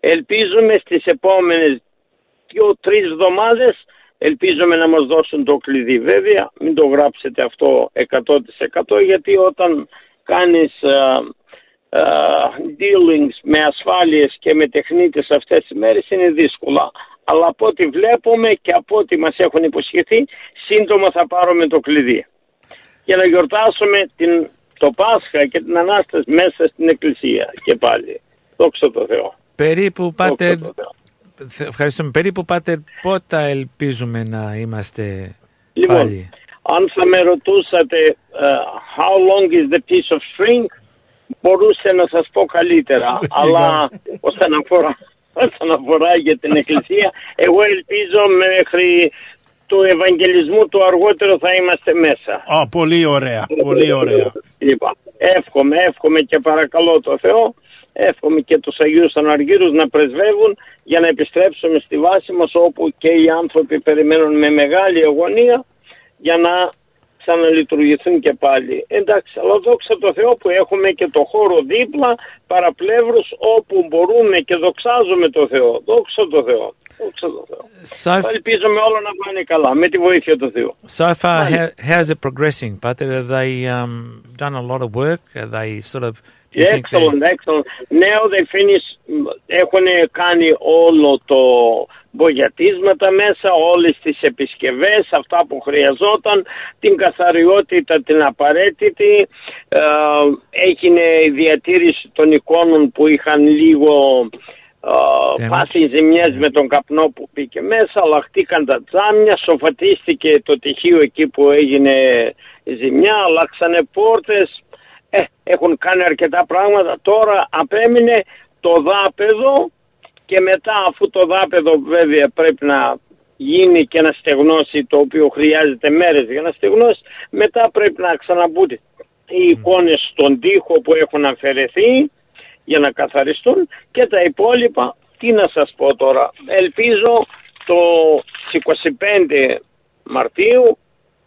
ελπίζουμε στις επόμενες 2-3 εβδομάδες ελπίζουμε να μας δώσουν το κλειδί. Βέβαια μην το γράψετε αυτό 100% γιατί όταν κάνεις dealings με ασφάλειες και με τεχνίτες αυτές τις μέρες είναι δύσκολα. Αλλά από ό,τι βλέπουμε και από ό,τι μας έχουν υποσχεθεί σύντομα θα πάρουμε το κλειδί. Για να γιορτάσουμε το Πάσχα και την Ανάσταση μέσα στην Εκκλησία και πάλι. Δόξα τω Θεώ. Περίπου πάτε, ευχαριστούμε. Περίπου πάτε, πότε ελπίζουμε να είμαστε πάλι. Αν θα με ρωτούσατε how long is the piece of string, μπορούσε να σας πω καλύτερα. Αλλά όσον αφορά για την Εκκλησία, εγώ ελπίζω μέχρι του Ευαγγελισμού του αργότερο θα είμαστε μέσα. Πολύ ωραία, πολύ ωραία. Λοιπόν, εύχομαι και παρακαλώ το Θεό. Εύχομαι και τους Αγίους Αναργύρους να πρεσβεύουν για να επιστρέψουμε στη βάση μας όπου και οι άνθρωποι περιμένουν με μεγάλη αγωνία για να ξαναλειτουργηθούν και πάλι. Εντάξει, αλλά δόξα τω Θεώ που έχουμε και το χώρο δίπλα παραπλεύρους όπου μπορούμε και δοξάζουμε το Θεό. Δόξα τω Θεώ. Ελπίζουμε όλα να πάνε καλά με τη βοήθεια του Θεού. So far, how's it progressing, Pater? Have they done a lot of work? Have they sort of... Excellent. Now they finish. Έχουν κάνει όλο το μπογιατίσματα μέσα, όλες τις επισκευές, αυτά που χρειαζόταν, την καθαριότητα την απαραίτητη, έγινε η διατήρηση των εικόνων που είχαν λίγο πάθει ζημιές με τον καπνό που πήγε μέσα, αλλάχτηκαν τα τζάμια, σοφατίστηκε το τυχείο εκεί που έγινε ζημιά, αλλάξανε πόρτες. Έχουν κάνει αρκετά πράγματα. Τώρα απέμεινε το δάπεδο και μετά αφού το δάπεδο βέβαια πρέπει να γίνει και να στεγνώσει, το οποίο χρειάζεται μέρες για να στεγνώσει, μετά πρέπει να ξαναμπούν οι εικόνες στον τοίχο που έχουν αφαιρεθεί για να καθαριστούν και τα υπόλοιπα τι να σας πω τώρα. Ελπίζω το 25 Μαρτίου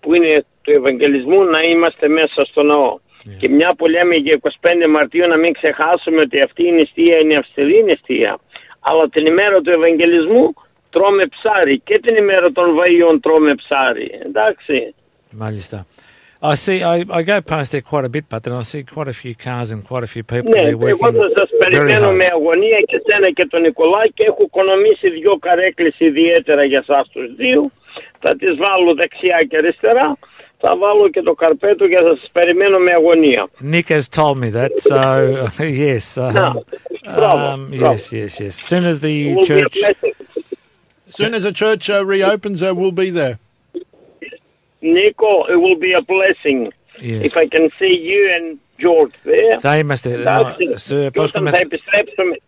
που είναι του Ευαγγελισμού να είμαστε μέσα στο ναό. Yeah. Και μια που λέμε για 25 Μαρτίου να μην ξεχάσουμε ότι αυτή η νηστεία είναι αυστηρή νηστεία. Αλλά την ημέρα του Ευαγγελισμού τρώμε ψάρι και την ημέρα των βαΐων τρώμε ψάρι. Εντάξει. Μάλιστα. I see, I go past there quite a bit, but then I see quite a few cars and quite a few people. Ναι, εγώ θα σας περιμένω με αγωνία και σένα και τον Νικολά και έχω οικονομήσει 2 καρέκλες ιδιαίτερα για σας τους 2. Θα τις βάλω δεξιά και αριστερά. θα βάλω και το καρπέτο για να σας περιμένω με αγωνία. Nikos told me that, so yes. Yes. Soon as the church reopens, we'll be there. Nico, it will be a blessing if I can see you and George there. Θα είμαστε.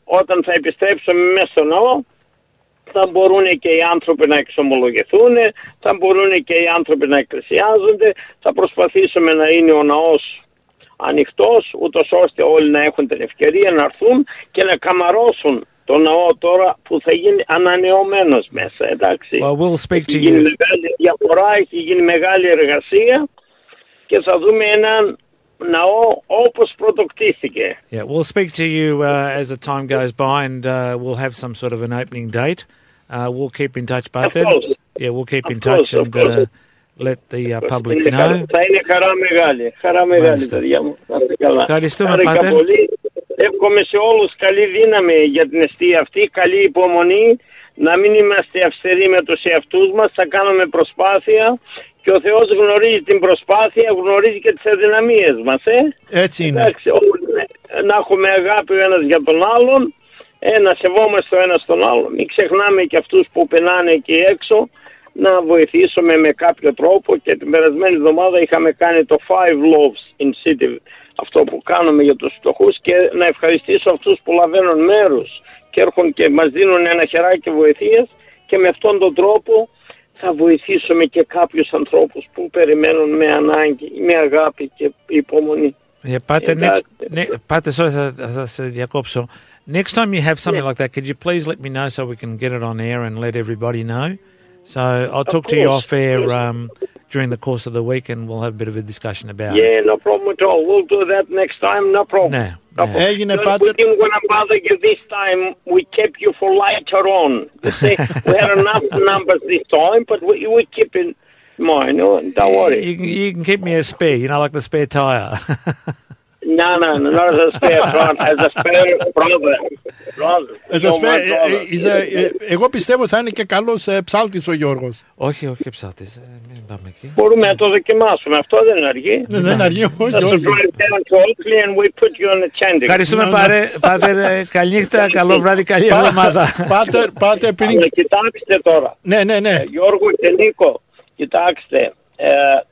Όταν θα επιστρέψουμε μέσα στο ναό, θα μπορούν και οι άνθρωποι να εξομολογηθούν, θα μπορούν και οι άνθρωποι να εκκλησιάζονται. Θα προσπαθήσουμε να είναι ο ναός ανοιχτός, ούτως ώστε όλοι να έχουν την ευκαιρία να έρθουν και να καμαρώσουν το ναό τώρα που θα γίνει ανανεωμένος μέσα, εντάξει. Well, we'll speak to you. Έχει γίνει μεγάλη διαφορά, έχει γίνει μεγάλη εργασία και θα δούμε έναν ναό όπως πρωτοκτήθηκε. Yeah, we'll speak to you as the time goes by and we'll have some sort of an opening date. We'll keep in touch about that. Yeah, we'll keep in touch and let the public know. Θα είναι χαρά μεγάλη, παιδιά μου. Ευχαριστούμε, Πάτερ. Εύχομαι σε όλους καλή δύναμη για την εστία αυτή, καλή υπομονή, να μην είμαστε αυστηροί με τους εαυτούς μας, θα κάνουμε προσπάθεια και ο Θεός γνωρίζει την προσπάθεια, γνωρίζει και τις αδυναμίες μας. Έτσι είναι. Εντάξει, να έχουμε αγάπη ο ένας για τον άλλον, να σεβόμαστε ο ένας τον άλλον. Μην ξεχνάμε και αυτούς που πεινάνε εκεί έξω, να βοηθήσουμε με κάποιο τρόπο και την περασμένη εβδομάδα είχαμε κάνει το 5 Loaves in City, αυτό που κάνουμε για τους φτωχούς και να ευχαριστήσω αυτούς που λαβαίνουν μέρος και έρχονται και μας δίνουν ένα χεράκι βοηθείας και με αυτόν τον τρόπο θα βοηθήσουμε και κάποιους ανθρώπους που περιμένουν με ανάγκη, με αγάπη και υπομονή. Yeah, Πάτε, sorry, θα σε διακόψω. Next time you have something like that, could you please let me know so we can get it on air and let everybody know? So I'll talk to you off air during the course of the week and we'll have a bit of a discussion about it. Yeah, no problem at all. We'll do that next time, no problem. No. Έγινε Πάτερ. We didn't want to bother you this time. We kept you for later on. We had enough numbers this time, but we keep in mind. Don't worry. You can keep me a spare, like the spare tire. No, not as a spare brother. Εγώ πιστεύω θα είναι και καλός ψάλτης ο Γιώργος. Όχι ψάλτης. Μην πάμε εκεί. Μπορούμε να το δοκιμάσουμε. Αυτό δεν αργεί. Δεν αργεί ο Γιώργος. Ευχαριστούμε Πάτερ. Καληνύχτα, καλό βράδυ, καλή εβδομάδα. Πάτερ, κοιτάξτε τώρα. Ναι. Γιώργο και Νίκο, κοιτάξτε.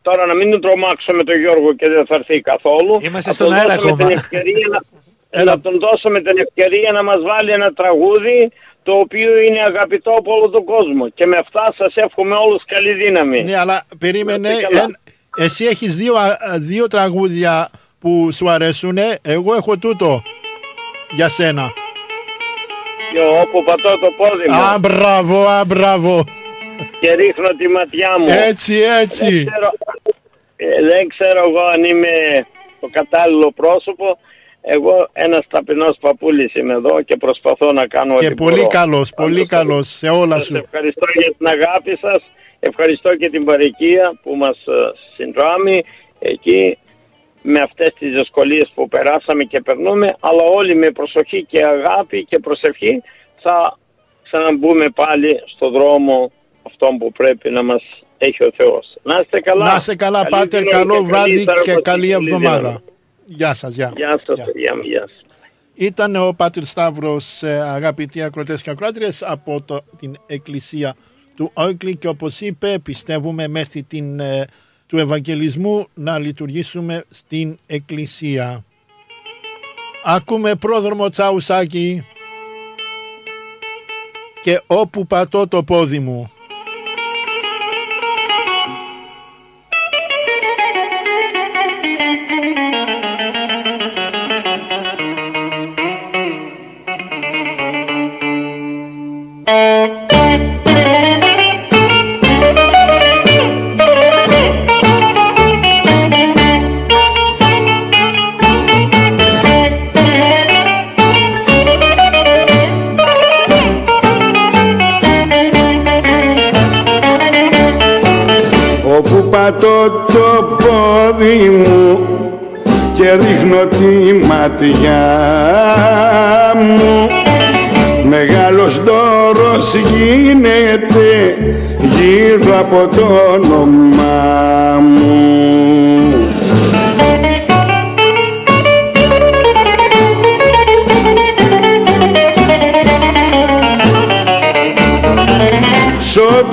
Τώρα να μην τον τρομάξουμε τον Γιώργο και δεν θα έρθει καθόλου. Είμαστε στον αέρα ακόμα. Να τον δώσουμε την ευκαιρία να μας βάλει ένα τραγούδι το οποίο είναι αγαπητό από όλο τον κόσμο. Και με αυτά σας εύχομαι όλους καλή δύναμη. Ναι, αλλά περίμενε. Εσύ έχεις δύο τραγούδια που σου αρέσουν. Εγώ έχω τούτο για σένα. Και όπου πατώ το πόδι μου. Αμπράβο. Και ρίχνω τη ματιά μου. Έτσι. Δεν ξέρω εγώ αν είμαι το κατάλληλο πρόσωπο. Εγώ ένας ταπεινός παππούλης είμαι εδώ και προσπαθώ να κάνω ό,τι μπορώ. Και πολύ καλός σε όλα σου. Ευχαριστώ για την αγάπη σας. Ευχαριστώ και την παροικία που μας συνδράμει εκεί με αυτές τις δυσκολίες που περάσαμε και περνούμε. Αλλά όλοι με προσοχή και αγάπη και προσευχή θα ξαναμπούμε πάλι στο δρόμο αυτόν που πρέπει να μας έχει ο Θεός. Να είστε καλά Πάτερ, καλό βράδυ και καλή εβδομάδα. Γεια σας. Γεια σας. Ήταν ο Πάτερ Σταύρος, αγαπητοί ακροατές και ακροάτριες, από την εκκλησία του Όικλη και όπως είπε πιστεύουμε μέχρι του Ευαγγελισμού να λειτουργήσουμε στην εκκλησία. Ακούμε πρόδρομο Τσαουσάκη και όπου πατώ το πόδι μου. Το πόδι μου και ρίχνω τη ματιά μου. Μεγάλος δώρος γίνεται γύρω από το όνομά μου.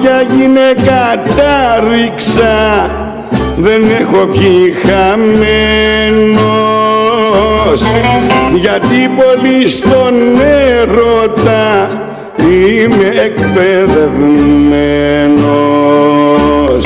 για γυναίκα τα ρίξα, δεν έχω πιει χαμένος, γιατί πολύ στον έρωτα είμαι εκπαιδευμένος.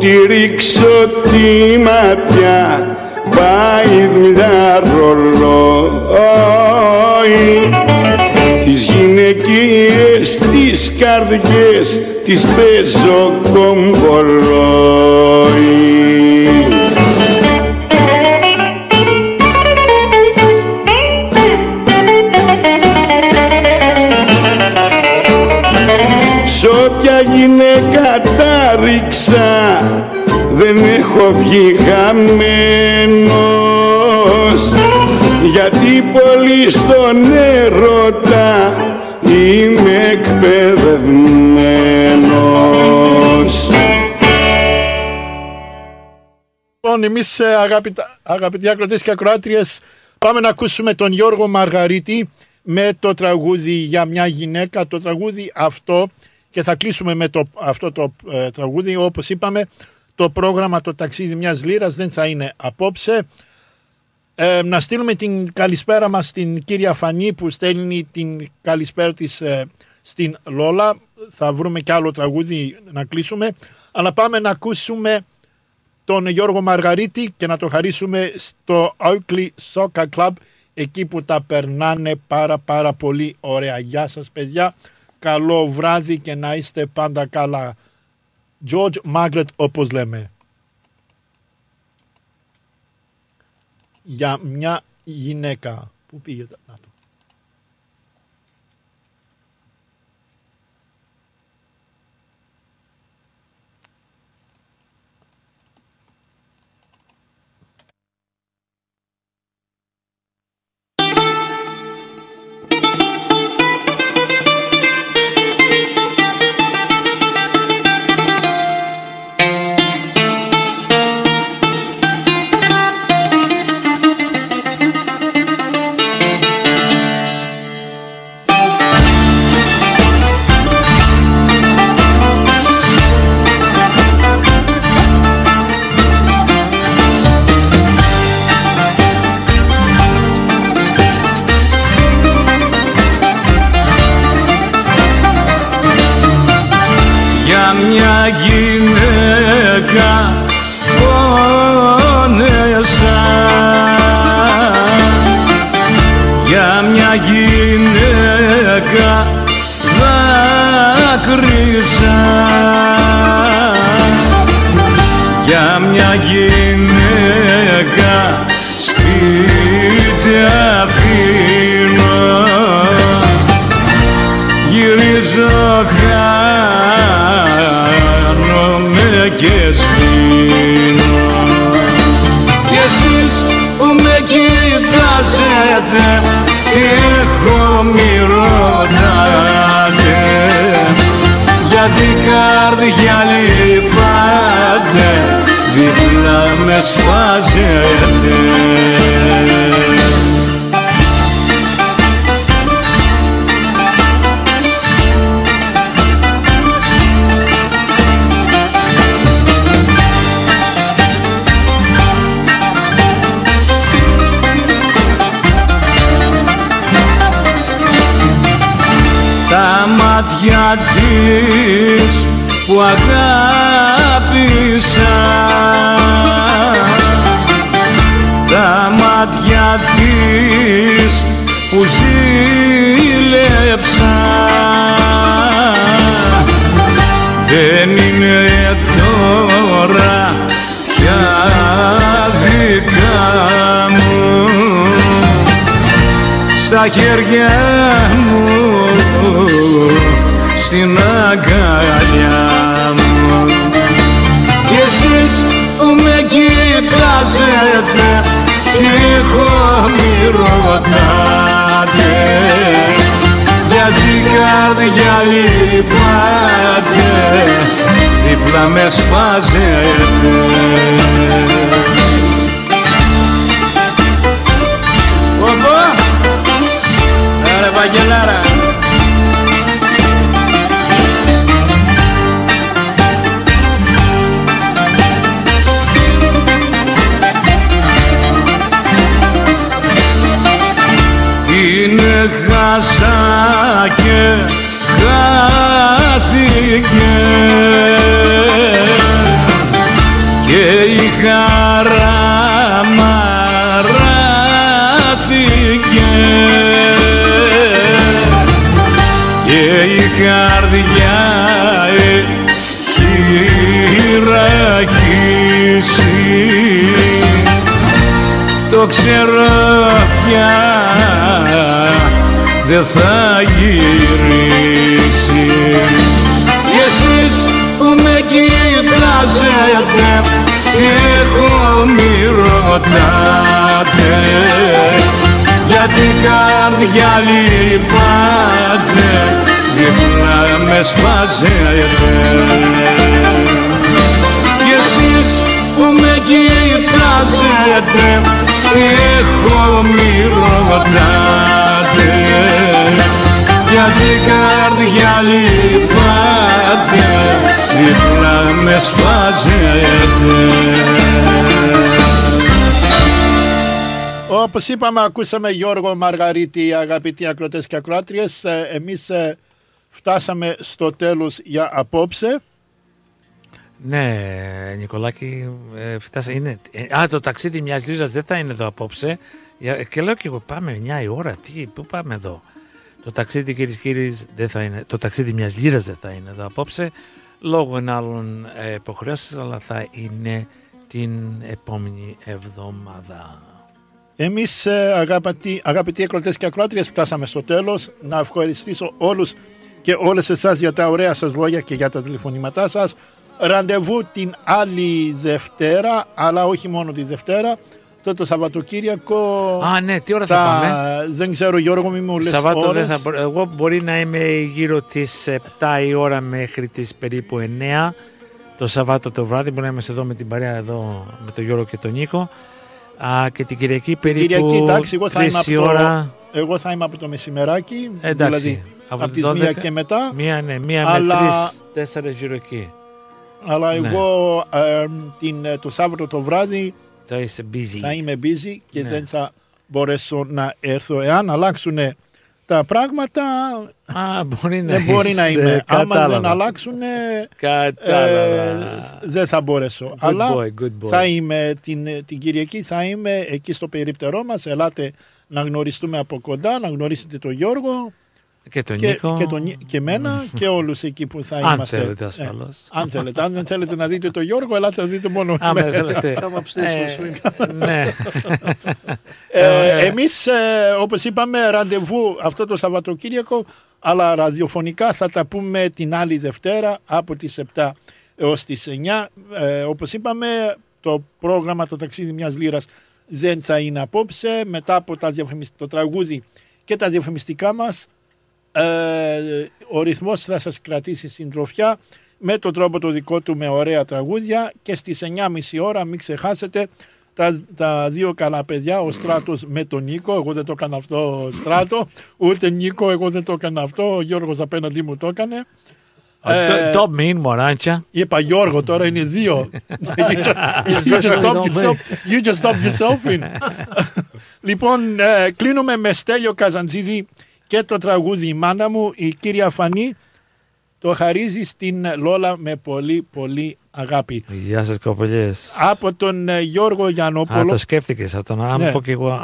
Τη ρίξω τη ματιά πάει μια ρολόι, τις γυναικείες τις καρδιές τις παίζω κομπολόι. Σ' όποια γυναίκα τα ρίξα, δεν έχω βγει χαμένος, γιατί πολύ στον έρωτα είμαι εκπαιδευμένος. Λοιπόν, εμείς αγαπητοί ακροατές και ακροάτριες, πάμε να ακούσουμε τον Γιώργο Μαργαρίτη με το τραγούδι «Για μια γυναίκα», το τραγούδι αυτό. Και θα κλείσουμε με αυτό το τραγούδι. Όπως είπαμε, το πρόγραμμα «Το ταξίδι μιας λύρας» δεν θα είναι απόψε. Να στείλουμε την καλησπέρα μας στην κυρία Φανή που στέλνει την καλησπέρα της στην Λόλα. Θα βρούμε κι άλλο τραγούδι να κλείσουμε. Αλλά πάμε να ακούσουμε τον Γιώργο Μαργαρίτη και να το χαρίσουμε στο Oakley Soccer Club, εκεί που τα περνάνε πάρα πολύ ωραία. Γεια σας παιδιά. Καλό βράδυ και να είστε πάντα καλά. George Margaret, όπως λέμε. Για μια γυναίκα. Πού πήγε να το... που αγάπησα, τα μάτια της που ζήλεψα, δεν είναι τώρα πια δικά μου, στα χέρια μου, στην αγκαλιά μου. Κι εσείς με κοιτάζετε και χαμηλώνατε, για γυαλί πάτε, δίπλα με σπάζετε. Ωπω, άρε Βαγγελάρα. Την έχασα και χάθηκε και η χαρά μαράθηκε και η καρδιά έχει ραγίσει, το ξέρω πια δεν θα γυρίσει. Κι εσείς που με κοιτάζετε, έχω μη ρωτάτε, γιατί καρδιά λυπάτε, δίπλα με σπάζετε. Κι εσείς που με κοιτάζετε, έχω μη ρωτάτε, γιατί καρδιά λυπάται, δίπλα με σφάζεται. Όπως είπαμε, ακούσαμε Γιώργο Μαργαρίτη, αγαπητοί ακροατές και ακροάτριες. Εμείς φτάσαμε στο τέλος για απόψε. Ναι, Νικολάκη, φτάσα, είναι. Το ταξίδι μιας λίρας δεν θα είναι εδώ απόψε. Και λέω και εγώ, πάμε 9 η ώρα, πού πάμε εδώ. Το ταξίδι, κυρίες και κύριοι, δεν θα είναι. Το ταξίδι μιας λίρας δεν θα είναι εδώ απόψε, λόγω άλλων υποχρεώσεων, αλλά θα είναι την επόμενη εβδομάδα. Εμείς, αγαπητοί ακροατές και ακροάτριες, φτάσαμε στο τέλος. Να ευχαριστήσω όλους και όλες εσάς για τα ωραία σας λόγια και για τα τηλεφωνήματά σας. Ραντεβού την άλλη Δευτέρα, αλλά όχι μόνο τη Δευτέρα, το Σαββατοκύριακο. Α, ναι, τι ώρα θα πάμε? Δεν ξέρω, Γιώργο, μη μου λες ώρες. Εγώ μπορεί να είμαι γύρω τις 7 η ώρα μέχρι τις περίπου 9 το Σαββάτο το βράδυ. Μπορεί να είμαστε εδώ με την παρέα εδώ, με τον Γιώργο και τον Νίκο. Και την Κυριακή περίπου εντάξει, 3 η ώρα. Εγώ θα είμαι από το μεσημεράκι, δηλαδή από τις 1 και μετά. Μία με 3-4 γύρω εκεί. Αλλά ναι, εγώ το Σάββατο το βράδυ θα είμαι busy και ναι, δεν θα μπορέσω να έρθω. Εάν αλλάξουν τα πράγματα, δεν μπορεί να είμαι. Άμα δεν αλλάξουν, δεν θα μπορέσω. Good boy. Θα είμαι την Κυριακή, θα είμαι εκεί στο περίπτερό μας. Ελάτε να γνωριστούμε από κοντά, να γνωρίσετε τον Γιώργο και τον Νίκο και εμένα και όλους εκεί που θα είμαστε. Αν θέλετε, ασφαλώς. Αν δεν θέλετε να δείτε τον Γιώργο, ελάτε να δείτε μόνο εμένα. Θα μαψίσουμε. Ναι. Εμείς, όπως είπαμε, ραντεβού αυτό το Σαββατοκύριακο, αλλά ραδιοφωνικά θα τα πούμε την άλλη Δευτέρα από τις 7 έως τις 9. Όπως είπαμε, το πρόγραμμα «Το ταξίδι μιας λίρας» δεν θα είναι απόψε. Μετά από το τραγούδι και τα διαφημιστικά μας, ο ρυθμός θα σας κρατήσει συντροφιά με τον τρόπο το δικό του, με ωραία τραγούδια. Και στις 9.30 ώρα μην ξεχάσετε τα δύο καλά παιδιά, ο Στράτος με τον Νίκο. Εγώ δεν το έκανα αυτό, Στράτο, ούτε Νίκο, εγώ δεν το έκανα αυτό. Ο Γιώργος απέναντι μου το έκανε. Το μην μωράντια. Είπα Γιώργο, τώρα είναι δύο. You just stop yourself in. Λοιπόν, κλείνουμε με Στέλιο Καζαντζίδη και το τραγούδι «Η μάνα μου». Η κυρία Φανή το χαρίζει στην Λόλα με πολύ πολύ αγάπη. Γεια σας, κοπελιές. Από τον Γιώργο Γιαννόπουλο. Το σκέφτηκες από τον Άμπο και εγώ,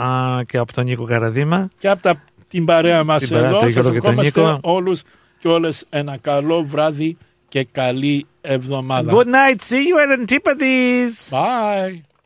και από τον Νίκο Καραδίμα. Και από την παρέα μας εδώ. Σας ευχόμαστε όλους και όλες ένα καλό βράδυ και καλή εβδομάδα. Good night, see you at Antipodes. Bye.